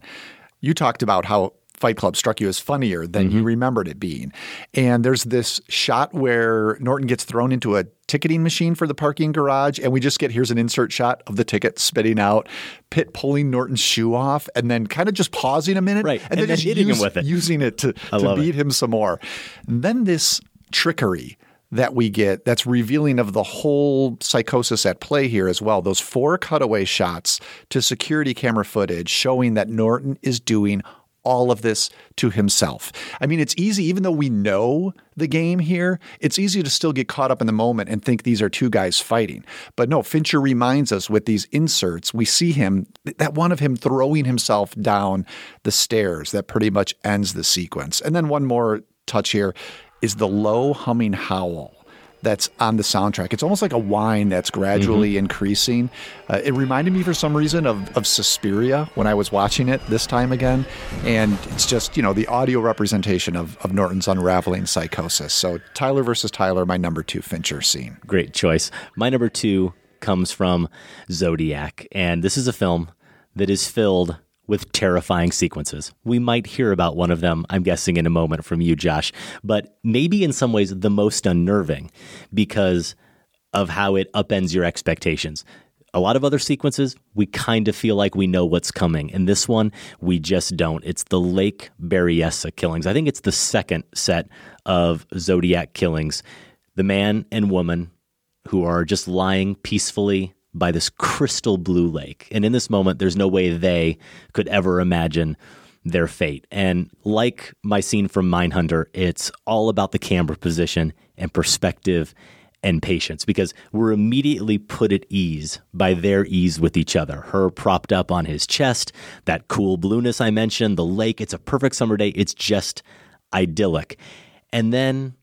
You talked about how Fight Club struck you as funnier than you remembered it being. And there's this shot where Norton gets thrown into a ticketing machine for the parking garage, and we just get, here's an insert shot of the ticket spitting out, Pitt pulling Norton's shoe off, and then kind of just pausing a minute, and then just hitting him with it, using it to beat him some more. And then this trickery that we get that's revealing of the whole psychosis at play here as well. Those four cutaway shots to security camera footage showing that Norton is doing all of this to himself. I mean, it's easy, even though we know the game here, it's easy to still get caught up in the moment and think these are two guys fighting. But no, Fincher reminds us with these inserts, we see him, that one of him throwing himself down the stairs that pretty much ends the sequence. And then one more touch here is the low humming howl that's on the soundtrack. It's almost like a whine that's gradually increasing. It reminded me for some reason of Suspiria when I was watching it this time again. And it's just, you know, the audio representation of Norton's unraveling psychosis. So Tyler versus Tyler, my number two Fincher scene. Great choice. My number two comes from Zodiac. And this is a film that is filled with terrifying sequences. We might hear about one of them, I'm guessing, in a moment from you, Josh, but maybe in some ways the most unnerving because of how it upends your expectations. A lot of other sequences, we kind of feel like we know what's coming. And this one, we just don't. It's the Lake Berryessa killings. I think it's the second set of Zodiac killings. The man and woman who are just lying peacefully by this crystal blue lake. And in this moment, there's no way they could ever imagine their fate. And like my scene from Mindhunter, it's all about the camera position and perspective and patience, because we're immediately put at ease by their ease with each other. Her propped up on his chest, that cool blueness I mentioned, the lake, it's a perfect summer day. It's just idyllic. And then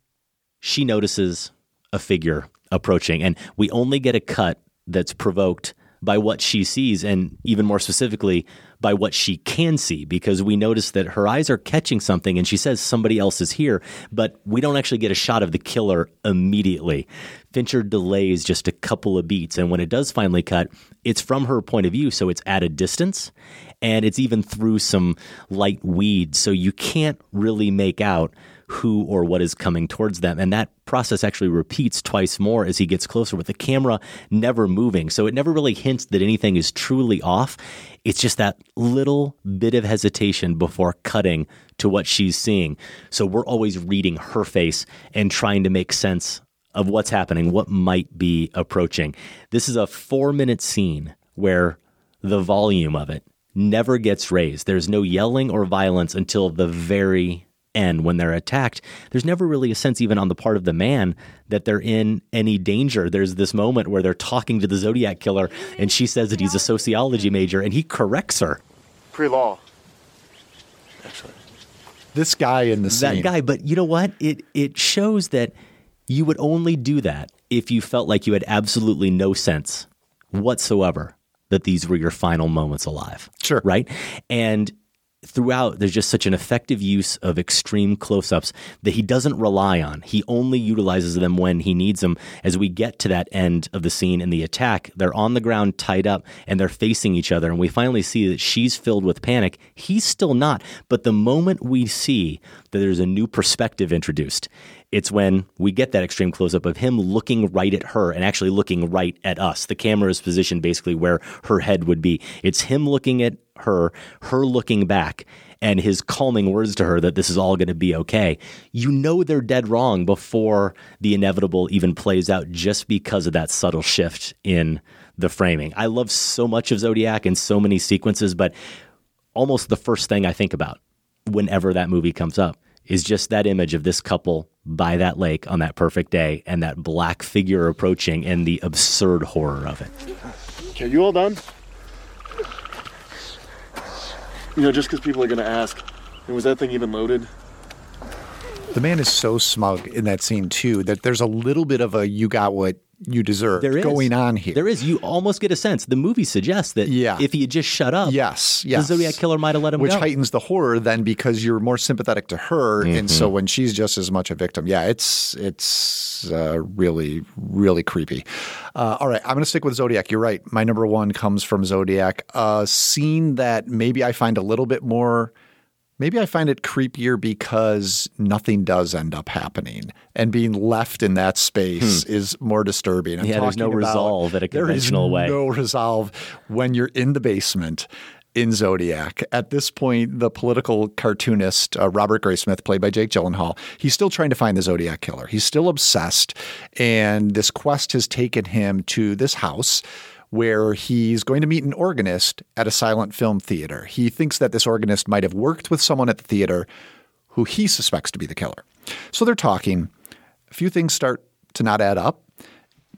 she notices a figure approaching, and we only get a cut that's provoked by what she sees, and even more specifically by what she can see, because we notice that her eyes are catching something and she says somebody else is here, but we don't actually get a shot of the killer immediately. Fincher delays just a couple of beats, and when it does finally cut, it's from her point of view, so it's at a distance, and it's even through some light weeds, so you can't really make out who or what is coming towards them. And that process actually repeats twice more as he gets closer, with the camera never moving. So it never really hints that anything is truly off. It's just that little bit of hesitation before cutting to what she's seeing. So we're always reading her face and trying to make sense of what's happening, what might be approaching. This is a 4-minute scene where the volume of it never gets raised. There's no yelling or violence until the very end when they're attacked. There's never really a sense, even on the part of the man, that they're in any danger. There's this moment where they're talking to the Zodiac killer, and she says that he's a sociology major, and he corrects her. Pre-law. Excellent. This guy in the scene. That guy, but you know what? It shows that you would only do that if you felt like you had absolutely no sense whatsoever that these were your final moments alive. Sure. Right? And throughout, there's just such an effective use of extreme close-ups that he doesn't rely on. He only utilizes them when he needs them. As we get to that end of the scene and the attack, they're on the ground tied up and they're facing each other. And we finally see that she's filled with panic. He's still not. But the moment we see that there's a new perspective introduced, it's when we get that extreme close-up of him looking right at her and actually looking right at us. The camera is positioned basically where her head would be. It's him looking at her, her looking back, and his calming words to her that this is all going to be okay. You know they're dead wrong before the inevitable even plays out, just because of that subtle shift in the framing. I love so much of Zodiac and so many sequences, but almost the first thing I think about whenever that movie comes up is just that image of this couple by that lake on that perfect day and that black figure approaching and the absurd horror of it. Okay, you all done? You know, just because people are going to ask, and was that thing even loaded? The man is so smug in that scene, too, that there's a little bit of a you got what you deserve going on here. There is. You almost get a sense. The movie suggests that if he had just shut up, the Zodiac killer might have let him go. Which heightens the horror then, because you're more sympathetic to her. Mm-hmm. And so when she's just as much a victim, it's really, really creepy. All right. I'm going to stick with Zodiac. You're right. My number one comes from Zodiac. A scene that maybe I find a little bit more... Maybe I find it creepier because nothing does end up happening, and being left in that space is more disturbing. There's no resolve at a conventional way. There is no resolve when you're in the basement in Zodiac. At this point, the political cartoonist, Robert Graysmith, played by Jake Gyllenhaal, he's still trying to find the Zodiac killer. He's still obsessed, and this quest has taken him to this house where he's going to meet an organist at a silent film theater. He thinks that this organist might have worked with someone at the theater who he suspects to be the killer. So they're talking. A few things start to not add up,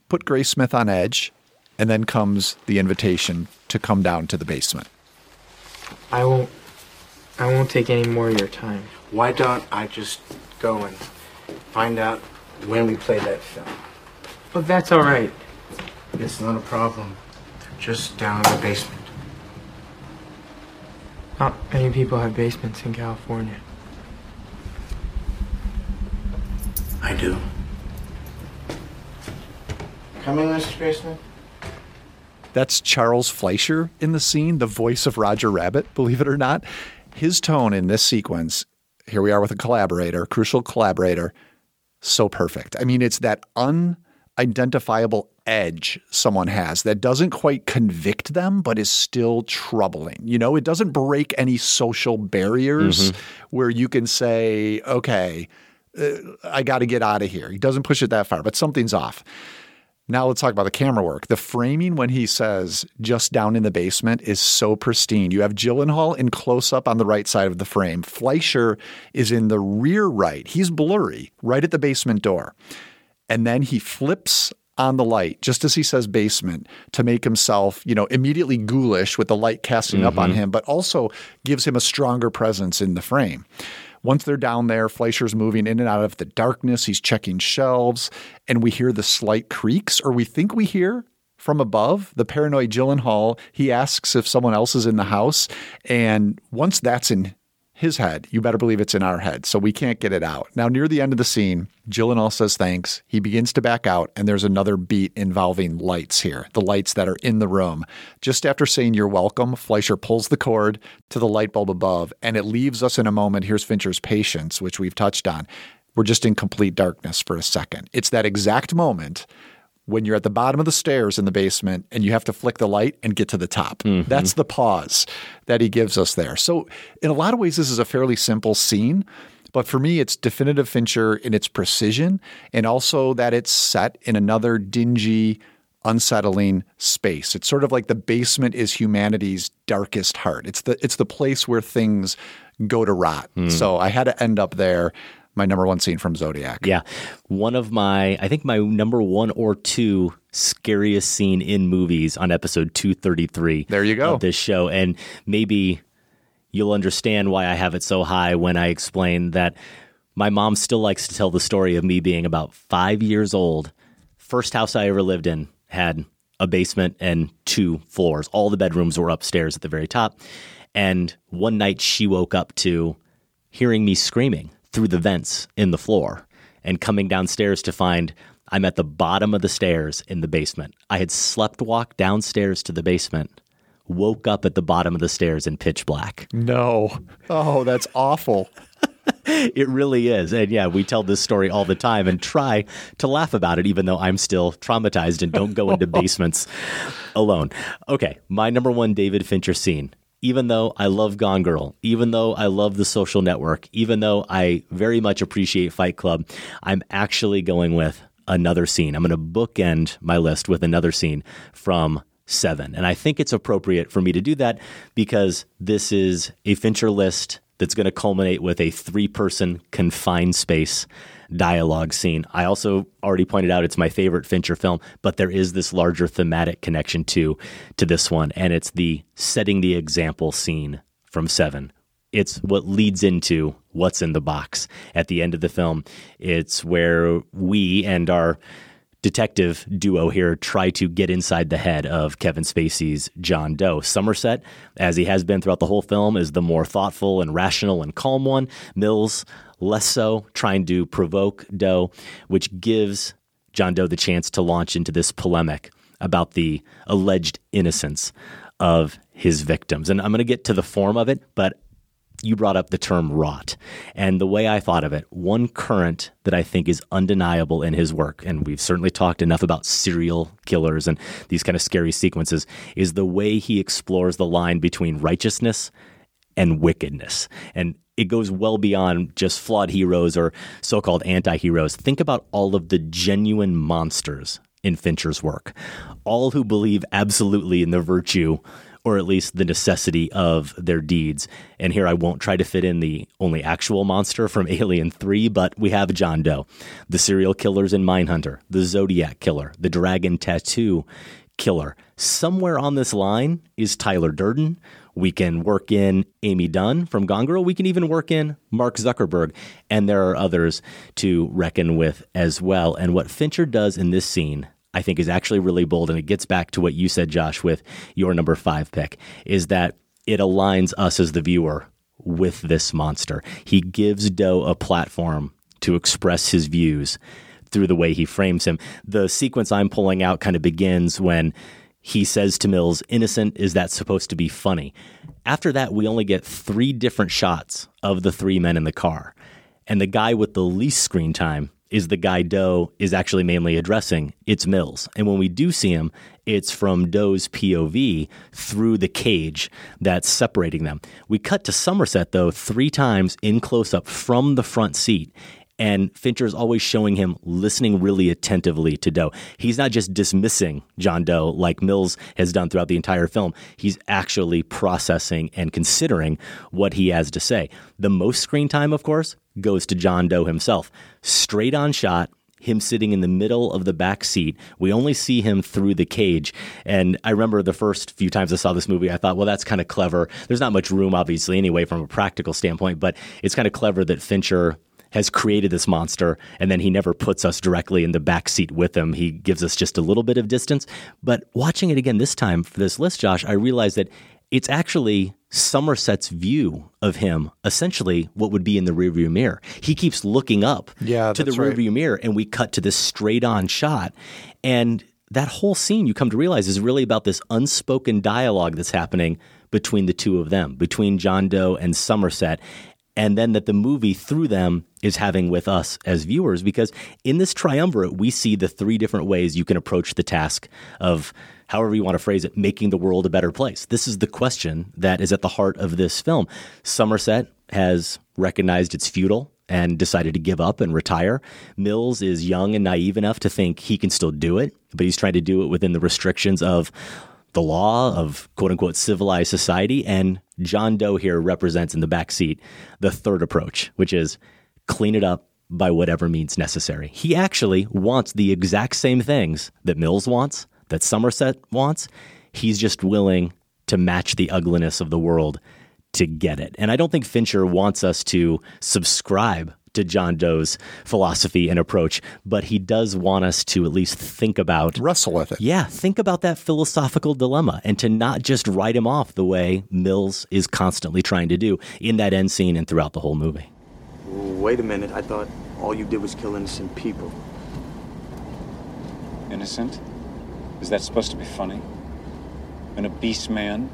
put Graysmith on edge, and then comes the invitation to come down to the basement. I won't take any more of your time. Why don't I just go and find out when we play that film? But that's all right. It's not a problem. They're just down in the basement. Not many people have basements in California. I do. Coming, Mr. Basement? That's Charles Fleischer in the scene, the voice of Roger Rabbit, believe it or not. His tone in this sequence, here we are with a collaborator, crucial collaborator, so perfect. I mean, it's that unidentifiable edge someone has that doesn't quite convict them, but is still troubling. You know, it doesn't break any social barriers where you can say, okay, I got to get out of here. He doesn't push it that far, but something's off. Now let's talk about the camera work. The framing when he says just down in the basement is so pristine. You have Gyllenhaal in close up on the right side of the frame. Fleischer is in the rear right. He's blurry right at the basement door. And then he flips on the light just as he says basement to make himself, you know, immediately ghoulish with the light casting up on him, but also gives him a stronger presence in the frame. Once they're down there, Fleischer's moving in and out of the darkness. He's checking shelves, and we hear the slight creaks, or we think we hear from above the paranoid Gyllenhaal. He asks if someone else is in the house, and once that's in his head, you better believe it's in our head, so we can't get it out. Now, near the end of the scene, Gyllenhaal says thanks. He begins to back out, and there's another beat involving lights here, the lights that are in the room. Just after saying you're welcome, Fleischer pulls the cord to the light bulb above, and it leaves us in a moment. Here's Fincher's patience, which we've touched on. We're just in complete darkness for a second. It's that exact moment when you're at the bottom of the stairs in the basement and you have to flick the light and get to the top. That's the pause that he gives us there. So in a lot of ways, this is a fairly simple scene, but for me, it's definitive Fincher in its precision and also that it's set in another dingy, unsettling space. It's sort of like the basement is humanity's darkest heart. It's the place where things go to rot. So I had to end up there. My number one scene from Zodiac. Yeah. One of my, I think my number one or two scariest scene in movies on episode 233. There you go. Of this show. And maybe you'll understand why I have it so high when I explain that my mom still likes to tell the story of me being about 5 years old. First house I ever lived in had a basement and two floors. All the bedrooms were upstairs at the very top. And one night she woke up to hearing me screaming through the vents in the floor and coming downstairs to find I'm at the bottom of the stairs in the basement. I had sleptwalked downstairs to the basement, woke up at the bottom of the stairs in pitch black. No. Oh, that's awful. It really is. And yeah, we tell this story all the time and try to laugh about it, even though I'm still traumatized and don't go into basements alone. Okay. My number one David Fincher scene. Even though I love Gone Girl, even though I love The Social Network, even though I very much appreciate Fight Club, I'm actually going with another scene. I'm going to bookend my list with another scene from Seven. And I think it's appropriate for me to do that because this is a Fincher list that's going to culminate with a three-person confined space dialogue scene. I also already pointed out it's my favorite Fincher film, but there is this larger thematic connection to this one, and it's the setting the example scene from Seven. It's what leads into what's in the box at the end of the film. It's where we and our detective duo here try to get inside the head of Kevin Spacey's John Doe. Somerset, as he has been throughout the whole film, is the more thoughtful and rational and calm one. Mills, less so, trying to provoke Doe, which gives John Doe the chance to launch into this polemic about the alleged innocence of his victims. And I'm going to get to the form of it, but you brought up the term rot. And the way I thought of it, one current that I think is undeniable in his work, and we've certainly talked enough about serial killers and these kind of scary sequences, is the way he explores the line between righteousness and wickedness. And it goes well beyond just flawed heroes or so-called anti-heroes. Think about all of the genuine monsters in Fincher's work, all who believe absolutely in the virtue or at least the necessity of their deeds. And here I won't try to fit in the only actual monster from Alien 3, but we have John Doe, the serial killers in Mindhunter, the Zodiac Killer, the Dragon Tattoo Killer. Somewhere on this line is Tyler Durden. We can work in Amy Dunn from Gone Girl. We can even work in Mark Zuckerberg. And there are others to reckon with as well. And what Fincher does in this scene, I think, is actually really bold, and it gets back to what you said, Josh, with your number 5 pick, is that it aligns us as the viewer with this monster. He gives Doe a platform to express his views through the way he frames him. The sequence I'm pulling out kind of begins when he says to Mills, "Innocent, is that supposed to be funny?" After that, we only get 3 different shots of the 3 men in the car, and the guy with the least screen time is the guy Doe is actually mainly addressing. It's Mills. And when we do see him, it's from Doe's POV through the cage that's separating them. We cut to Somerset, though, 3 times in close-up from the front seat, and Fincher's always showing him listening really attentively to Doe. He's not just dismissing John Doe like Mills has done throughout the entire film. He's actually processing and considering what he has to say. The most screen time, of course, goes to John Doe himself. Straight on shot, him sitting in the middle of the back seat. We only see him through the cage. And I remember the first few times I saw this movie, I thought, well, that's kind of clever. There's not much room, obviously, anyway, from a practical standpoint, but it's kind of clever that Fincher has created this monster, and then he never puts us directly in the backseat with him. He gives us just a little bit of distance. But watching it again this time for this list, Josh, I realized that it's actually Somerset's view of him, essentially what would be in the rearview mirror. He keeps looking up to the rearview mirror, and we cut to this straight-on shot. And that whole scene, you come to realize, is really about this unspoken dialogue that's happening between the two of them, between John Doe and Somerset, and then that the movie through them is having with us as viewers, because in this triumvirate, we see the 3 different ways you can approach the task of, however you want to phrase it, making the world a better place. This is the question that is at the heart of this film. Somerset has recognized it's futile and decided to give up and retire. Mills is young and naive enough to think he can still do it, but he's trying to do it within the restrictions of the law of, quote-unquote, civilized society. And John Doe here represents in the backseat the third approach, which is clean it up by whatever means necessary. He actually wants the exact same things that Mills wants, that Somerset wants. He's just willing to match the ugliness of the world to get it. And I don't think Fincher wants us to subscribe to John Doe's philosophy and approach, but he does want us to at least think about, wrestle with it. Yeah, think about that philosophical dilemma, and to not just write him off the way Mills is constantly trying to do in that end scene and throughout the whole movie. Wait a minute, I thought all you did was kill innocent people. Innocent? Is that supposed to be funny? An obese man?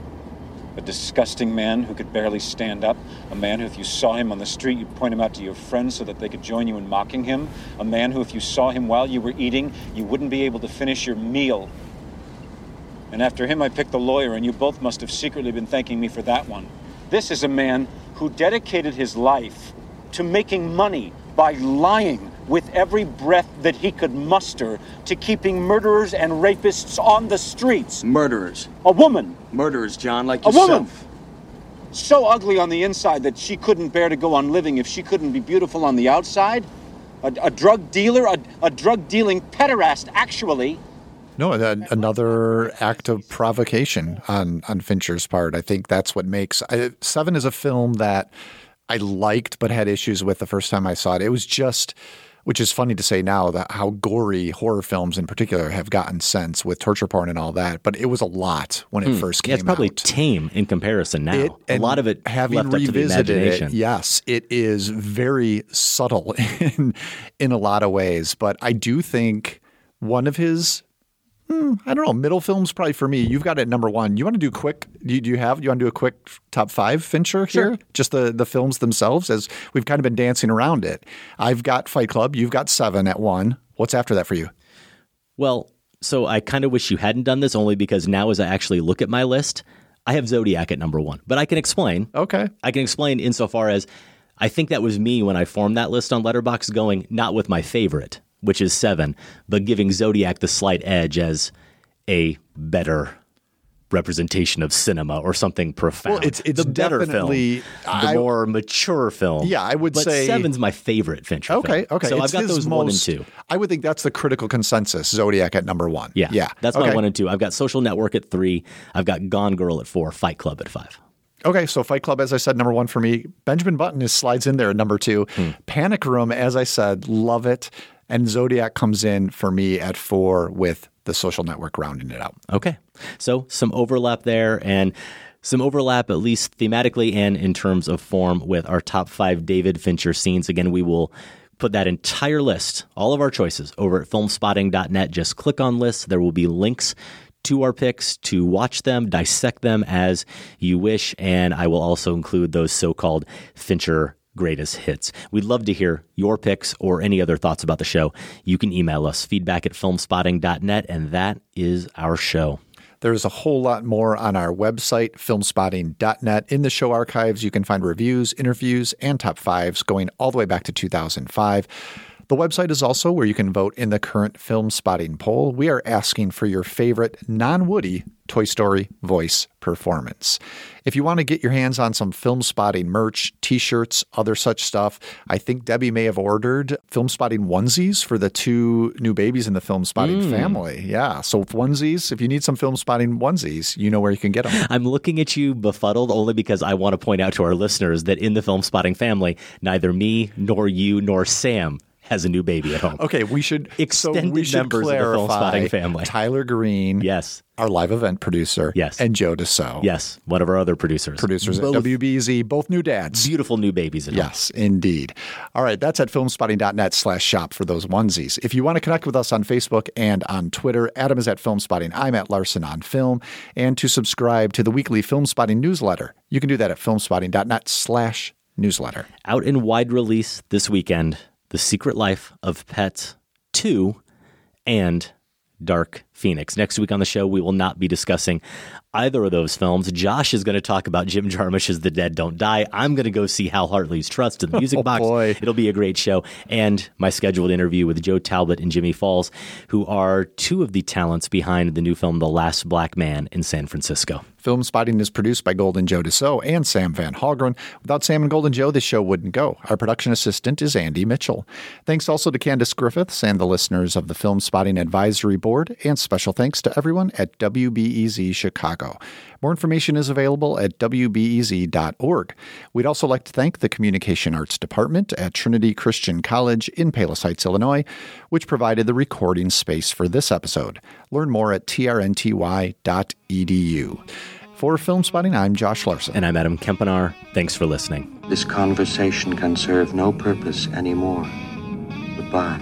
A disgusting man who could barely stand up. A man who, if you saw him on the street, you'd point him out to your friends so that they could join you in mocking him. A man who, if you saw him while you were eating, you wouldn't be able to finish your meal. And after him, I picked the lawyer, and you both must have secretly been thanking me for that one. This is a man who dedicated his life to making money by lying with every breath that he could muster, to keeping murderers and rapists on the streets. Murderers. A woman. Murderers, John, like yourself. A woman. So ugly on the inside that she couldn't bear to go on living if she couldn't be beautiful on the outside. A drug dealer, a drug-dealing pederast, actually. No, that, another act of provocation on Fincher's part. I think that's what makes... Seven is a film that I liked but had issues with the first time I saw it. It was just... Which is funny to say now, that how gory horror films in particular have gotten since with torture porn and all that. But it was a lot when it first came out. It's probably tame in comparison now. A lot of it having left revisited up to the imagination. Yes, it is very subtle in a lot of ways. But I do think one of his I don't know. Middle films probably for me. You've got it number one. You want to do quick? Do you want to do a quick top five Fincher here? Sure. Just the films themselves, as we've kind of been dancing around it. I've got Fight Club. You've got Seven at one. What's after that for you? Well, so I kind of wish you hadn't done this, only because now as I actually look at my list, I have Zodiac at number one. But I can explain. Okay. I can explain insofar as I think that was me when I formed that list on Letterboxd going not with my favorite, which is Seven, but giving Zodiac the slight edge as a better representation of cinema or something profound. Well, it's the better film, the more mature film. Yeah, I would say Seven's my favorite Fincher film. Okay, so I've got those 1 and 2. I would think that's the critical consensus. Zodiac at number one. Yeah. That's my 1 and 2. I've got Social Network at 3. I've got Gone Girl at 4. Fight Club at 5. Okay, so Fight Club, as I said, number one for me. Benjamin Button slides in there at number 2. Panic Room, as I said, love it. And Zodiac comes in for me at 4 with The Social Network rounding it out. Okay. So some overlap there, and some overlap at least thematically and in terms of form with our top 5 David Fincher scenes. Again, we will put that entire list, all of our choices, over at filmspotting.net. Just click on lists. There will be links to our picks to watch them, dissect them as you wish. And I will also include those so-called Fincher greatest hits. We'd love to hear your picks or any other thoughts about the show. You can email us feedback@filmspotting.net, and that is our show. There's a whole lot more on our website, filmspotting.net. In the show archives, you can find reviews, interviews, and top fives going all the way back to 2005. The website is also where you can vote in the current Film Spotting poll. We are asking for your favorite non-Woody Toy Story voice performance. If you want to get your hands on some Film Spotting merch, t-shirts, other such stuff, I think Debbie may have ordered Film Spotting onesies for the 2 new babies in the Film Spotting family. Yeah. So onesies, if you need some Film Spotting onesies, you know where you can get them. I'm looking at you befuddled only because I want to point out to our listeners that in the Film Spotting family, neither me nor you nor Sam has a new baby at home. Okay, we should clarify, of the Film Spotting family. Tyler Green, yes, our live event producer, yes, and Joe Dassault, yes, one of our other producers both, at WBZ, both new dads, beautiful new babies at home. Yes, indeed. All right, that's at filmspotting.net/shop for those onesies. If you want to connect with us on Facebook and on Twitter, Adam is at Filmspotting. I'm at Larson on Film. And to subscribe to the weekly Film Spotting newsletter, you can do that at filmspotting.net/newsletter. Out in wide release this weekend: The Secret Life of Pets 2 and Dark Phoenix. Next week on the show, we will not be discussing either of those films. Josh is going to talk about Jim Jarmusch's The Dead Don't Die. I'm going to go see Hal Hartley's Trust in the Music Box. Boy. It'll be a great show. And my scheduled interview with Joe Talbot and Jimmy Falls, who are 2 of the talents behind the new film The Last Black Man in San Francisco. Film Spotting is produced by Golden Joe Dassault and Sam Van Halgren. Without Sam and Golden Joe, this show wouldn't go. Our production assistant is Andy Mitchell. Thanks also to Candace Griffiths and the listeners of the Film Spotting Advisory Board, and special thanks to everyone at WBEZ Chicago. More information is available at WBEZ.org. We'd also like to thank the Communication Arts Department at Trinity Christian College in Palos Heights, Illinois, which provided the recording space for this episode. Learn more at trnty.edu. For Film Spotting, I'm Josh Larson. And I'm Adam Kempenar. Thanks for listening. This conversation can serve no purpose anymore. Goodbye.